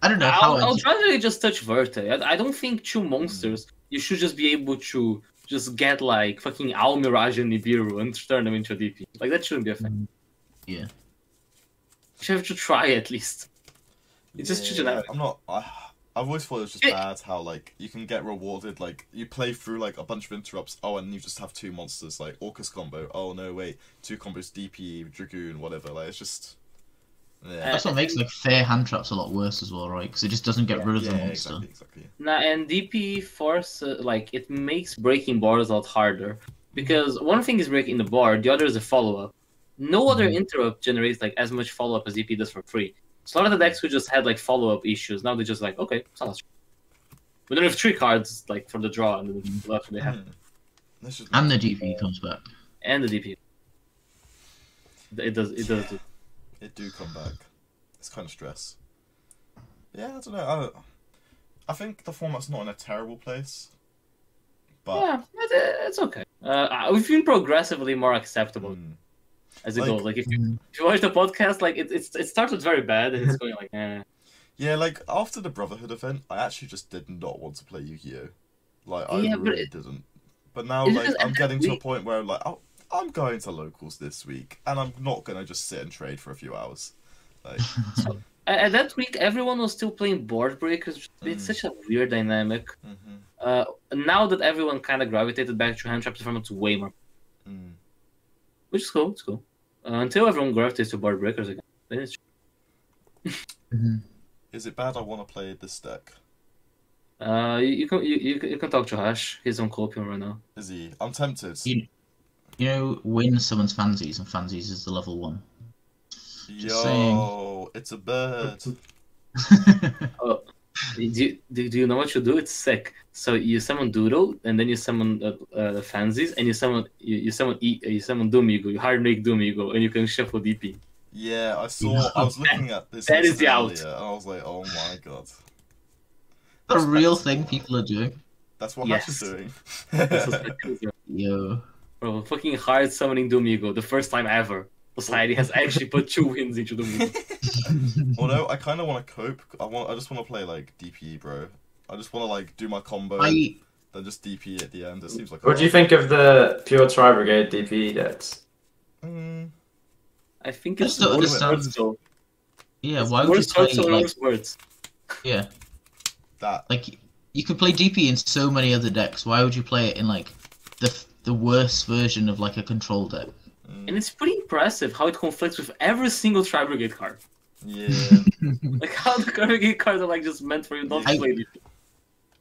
I don't know. How I'll, I'll try to just touch Verte. I, I don't think two monsters. You should just be able to just get like fucking Almirage and Nibiru and turn them into a D P. Like that shouldn't be a thing. Yeah. You should have to try at least. It's yeah, just too generic. I'm not. I, I've always thought it was just it, bad how like you can get rewarded. Like you play through like a bunch of interrupts. Oh, and you just have two monsters like Orcus combo. Oh no, wait, two combos D P Dragoon whatever. Like it's just. Yeah. That's what makes like fair hand traps a lot worse as well, right? Because it just doesn't get yeah, rid of yeah, the monster. Exactly, exactly. Nah, and D P force uh, like it makes breaking boards a lot harder because one thing is breaking the board, the other is the follow up. No other interrupt generates like as much follow-up as D P does for free. So a lot of the decks who just had like follow-up issues, now they're just like, okay, sounds we don't have three cards like for the draw and then mm. left they have. Mm. This is and the D P comes back. And the D P. It does. It does. Yeah. It do come back. It's kind of stress. Yeah, I don't know. I, don't, I think the format's not in a terrible place. But yeah, it's okay. Uh, we've been progressively more acceptable mm. as it like, goes. Like if you, mm. if you watch the podcast, like it it's, it started very bad and it's going like. Eh. Yeah, like after the Brotherhood event, I actually just did not want to play Yu-Gi-Oh. Like I yeah, really it, didn't. But now, like I'm getting week. to a point where I'm like, oh, I'm going to locals this week, and I'm not gonna just sit and trade for a few hours. Like, so, at that week, everyone was still playing board breakers. It's mm. such a weird dynamic. Mm-hmm. Uh, now that everyone kind of gravitated back to hand traps, it's way more, mm. which is cool. It's cool uh, until everyone gravitates to board breakers again. Then it's... mm-hmm. Is it bad? I want to play this deck. Uh, you, you can you, you, you can talk to Ash. He's on Copium right now. Is he? I'm tempted. You, you know, Win summons Fancies, and Fancies is the level one. Just Yo, saying. It's a bird. Oh, do, you, do do you know what you do? It's sick. So you summon Doodle, and then you summon uh, uh, Fancies, and you summon you, you summon e, you summon Doom Eagle. You hard make Doom Eagle, and you can shuffle D P. Yeah, I saw. Yeah. I was looking at this. That is the out. And I was like, oh my god. A real thing people are doing. That's what yes. Ash is doing. Yo, bro, fucking hard summoning Doom Eagle the first time ever. Society has actually put two wins into Doom Eagle. Although I kind of want to cope. I want. I just want to play like D P, bro. I just want to like do my combo, I... then just D P at the end. It seems like. What do you think of the pure Tri Brigade D P decks? Mm. I think it's the worst. Yeah, why would you play like words? Yeah. That. Like, you can play D P in so many other decks. Why would you play it in like the the worst version of like a control deck? And it's pretty impressive how it conflicts with every single Tri Brigade card. Yeah. Like how the Tri Brigade cards are like just meant for you not yeah. to play D P.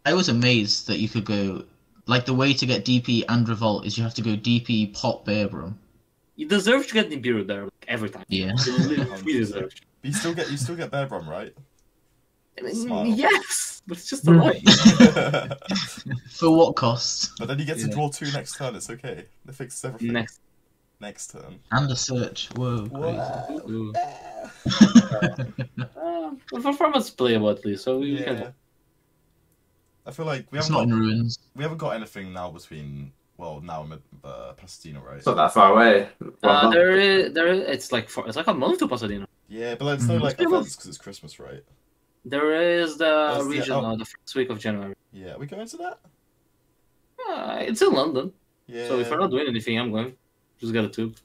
I was amazed that you could go like the way to get D P and Revolt is you have to go D P Pot Bear Brum. You deserve to get Nibiru there like, every time. Yeah. You deserve. But you still get you still get Bear Brum, right? Smile. Yes, but it's just annoying. For what cost? But then you get to yeah. draw two next turn. It's okay. They fix everything. Next, next turn. And a search. Whoa. Whoa. uh, the performance playable at least, so we yeah. can. I feel like we it's haven't. Not got, in ruins. We haven't got anything now between. Well, now I'm at uh, Pasadena, right? It's not that far away. Uh, there is. There is. It's like for, it's like a month to Pasadena. Yeah, but it's mm-hmm. no like events because it's Christmas, right? There is the That's regional the, oh. the first week of January. Yeah, are we going to that? Uh, it's in London. Yeah. So if we're not doing anything, I'm going. Just got a tube.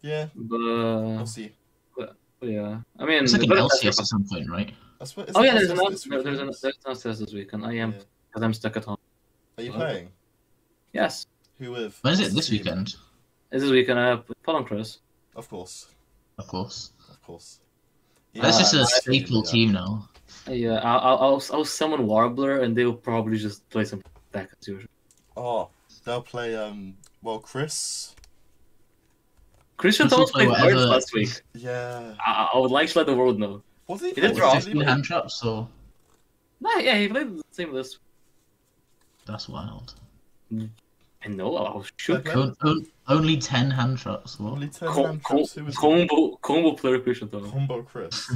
Yeah. But uh, I'll see. But, but yeah, I mean, it's like an L C S at some point, right? That's what, oh yeah, there's an L C S this weekend. I am because yeah. I'm stuck at home. Are you so, playing? Yes. Who with? When is it this weekend? It's this weekend. I have Paul and Chris. Of course. Of course. Of course. Yeah, that's just a staple yeah. team now. Yeah, I'll, I'll I'll summon Warbler and they'll probably just play some back as usual. Oh, they'll play um. Well, Chris. Christian also played Birds last week. Yeah. I, I would like to let the world know. What did he, he play? Did draw. He played hand traps, so. Nah, yeah, he played the same list. That's wild. I know. I was shook. Only ten hand traps. What? Only ten com hand com traps. Combo, combo player Christian. Combo Chris.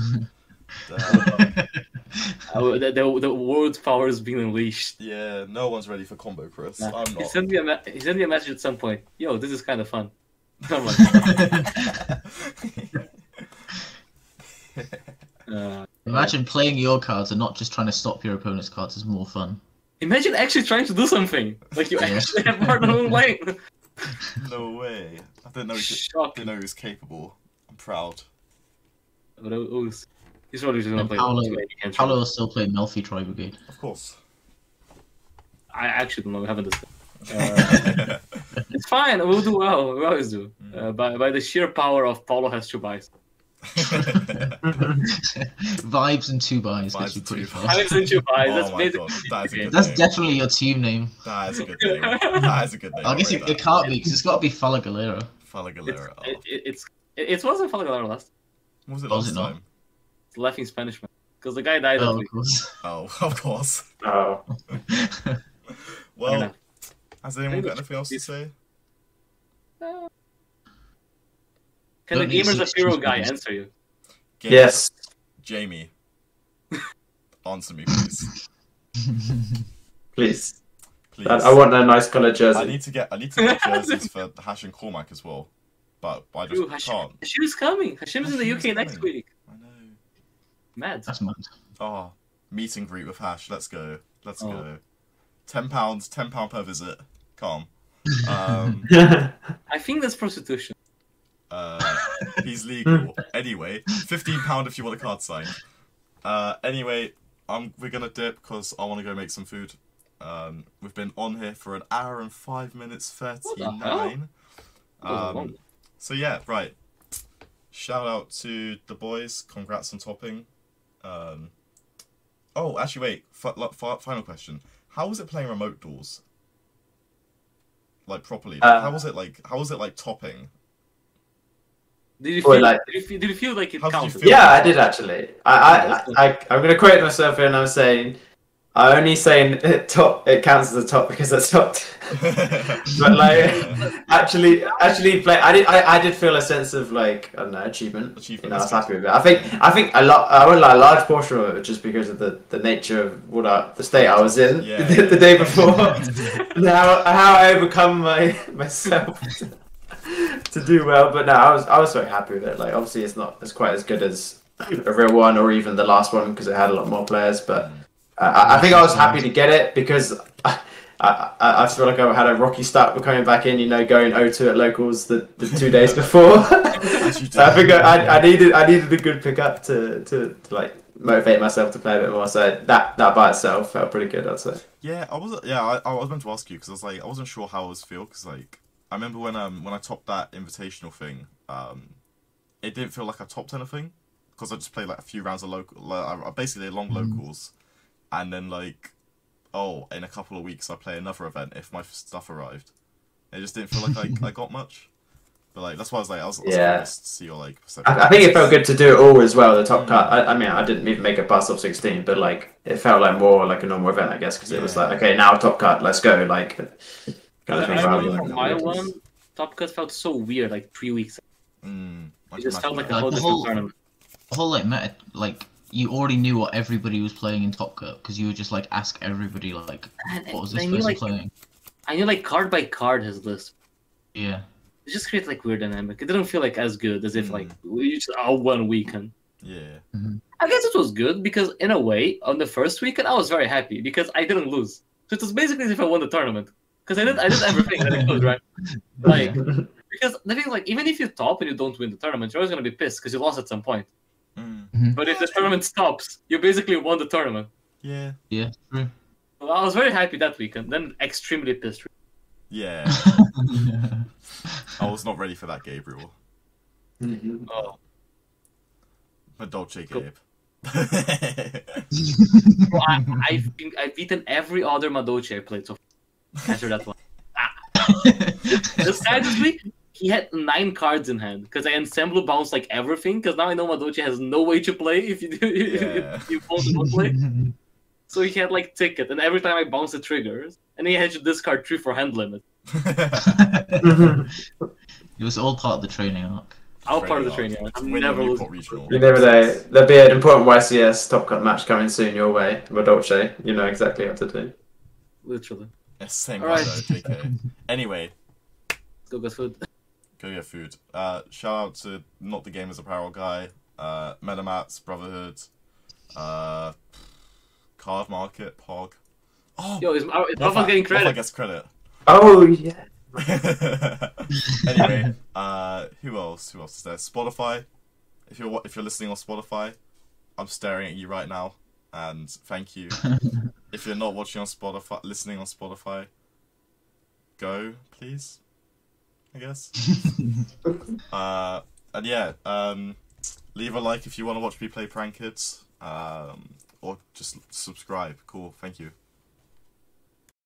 Oh, the, the, the world's power is being unleashed. Yeah, no one's ready for combo Chris. Nah. I'm not. He sent me a he sent me a message at some point. Yo, this is kind of fun. I'm like, uh, imagine yeah. playing your cards and not just trying to stop your opponent's cards is more fun. Imagine actually trying to do something like you yeah. actually have more than one lane. No way! I didn't know he could, didn't know he was capable. I'm proud. But it was, he's probably just gonna play. Paolo will still play Melfi Tri Brigade. Of course. I actually don't know. We haven't discussed. Uh, it's fine. We'll do well. We always do. Uh, by by the sheer power of Paolo has two buys. Vibes and two buys. Vibes and two buys. Vibes and two buys. That's, oh basically that's, a good that's definitely your team name. That is a good name. That is a good name. I guess it, it can't be because it's got to be Fala Galera. Falagalera up. It, it, it's, it, it wasn't Falagalera last time. Was it last was it time? Not? It's Leffing's punishment. Because the guy died. Oh, of course. Oh, of course. Oh. Well, has anyone got anything else to say? Uh, can Don't the Gamers of Hero guy answer you? Gamers, yes. Jamie, answer me, please. Please. Please. That, I want a nice colour jersey. I need to get I need to get jerseys for Hash and Cormac as well. But I just Ooh, Hashim, can't. Hashim's coming. Hashim's, Hashim's in the U K coming. next week. I know. Mad. That's mad. Oh, meet and greet with Hash. Let's go. Let's oh. go. Ten pounds, ten pound per visit. Calm. Um, I think that's prostitution. Uh, he's legal. Anyway, fifteen pound if you want a card signed. Uh, anyway, I'm we're gonna dip because I want to go make some food. Um, we've been on here for an hour and five minutes thirty-nine. Um, so yeah, right. Shout out to the boys. Congrats on topping. Um, oh, actually, wait. F f final question: how was it playing remote duels? Like properly? Like, uh, how was it like? How was it like topping? Did you feel like? Did you, did you feel like it counted? Yeah, I did actually. I, I, I, I I'm gonna quote myself here, and I'm saying, I'm only saying it top. It counts as a top because it's topped. But like, actually, actually, play. I did. I, I did feel a sense of like I don't know achievement. Achievement. You know, I was happy with it. I think. I think a lot. I would like a large portion of it just because of the, the nature of what I, the state I was in yeah. the, the day before. Now, how I overcome my myself to do well. But no, I was I was very happy with it. Like, obviously, it's not. It's quite as good as a real one or even the last one because it had a lot more players, but. I, I think I was happy to get it because I, I, I feel like I had a rocky start with coming back in, you know, going oh two at locals the, the two days before. So I think I, I needed I needed a good pickup to, to, to like motivate myself to play a bit more. So that that by itself felt pretty good, I'd say. Yeah, I was yeah I, I was meant to ask you because I was like I wasn't sure how I was feel because like I remember when um when I topped that invitational thing, um, it didn't feel like I topped anything because I just played like a few rounds of local, like, basically long locals. Mm. And then like, oh, in a couple of weeks I play another event if my stuff arrived. It just didn't feel like I, I got much. But like that's why I was like, I was, I was yeah. curious to see your like. I, I think it felt good to do it all as well. The top mm. cut. I, I mean, I didn't even make a pass of sixteen, but like it felt like more like a normal event, I guess, because yeah. it was like, okay, now top cut, let's go. Like, kind of thing. I remember from my one, top cut felt so weird, like three weeks. Mm, it just felt like a whole different tournament. The whole like meta, like. You already knew what everybody was playing in Top Cup because you would just like ask everybody like, what was this person like, playing? I knew like card by card his list. Yeah. It just creates like weird dynamic. It didn't feel like as good as if mm. like we just all one weekend. Yeah. Mm-hmm. I guess it was good because in a way on the first weekend I was very happy because I didn't lose. So it was basically as if I won the tournament because I did I did everything that I could, right? Like because the thing is like even if you top and you don't win the tournament, you're always gonna be pissed because you lost at some point. Mm-hmm. But if the tournament stops, you basically won the tournament. Yeah. Yeah. True. Well, I was very happy that weekend, then extremely pissed. Yeah. Yeah. I was not ready for that, Gabriel. Mm-hmm. Oh. Madolche, Gabe. Well, I, I've, been, I've beaten every other Madolche I played so far. After that one. Decidedly. He had nine cards in hand because I ensemble bounced like everything. Because now I know Madolche has no way to play if you do, yeah. if you don't play. So he had like ticket, and every time I bounced the triggers, and he had to discard three for hand limit. It was all part of the training arc. All part of the training arc. I'm never losing. You never know. There'll be an important Y C S Top Cut match coming soon your way, Madolche. You know exactly what to do. Literally. Yes, same one though, J K. Anyway. Let's go get food. Go get food. Uh, shout out to Not The Gamers Apparel Guy, uh, Metamats, Brotherhood, uh, Card Market, Pog. Oh, yo, is Moffat getting credit? Moffat gets credit. Oh, yeah. Anyway, uh, who else? Who else is there? Spotify. If you're if you're listening on Spotify, I'm staring at you right now, and thank you. If you're not watching on Spotify, listening on Spotify, go please. I guess. uh, and yeah, um, leave a like if you want to watch me play Prank Kids, um, or just subscribe. Cool, thank you.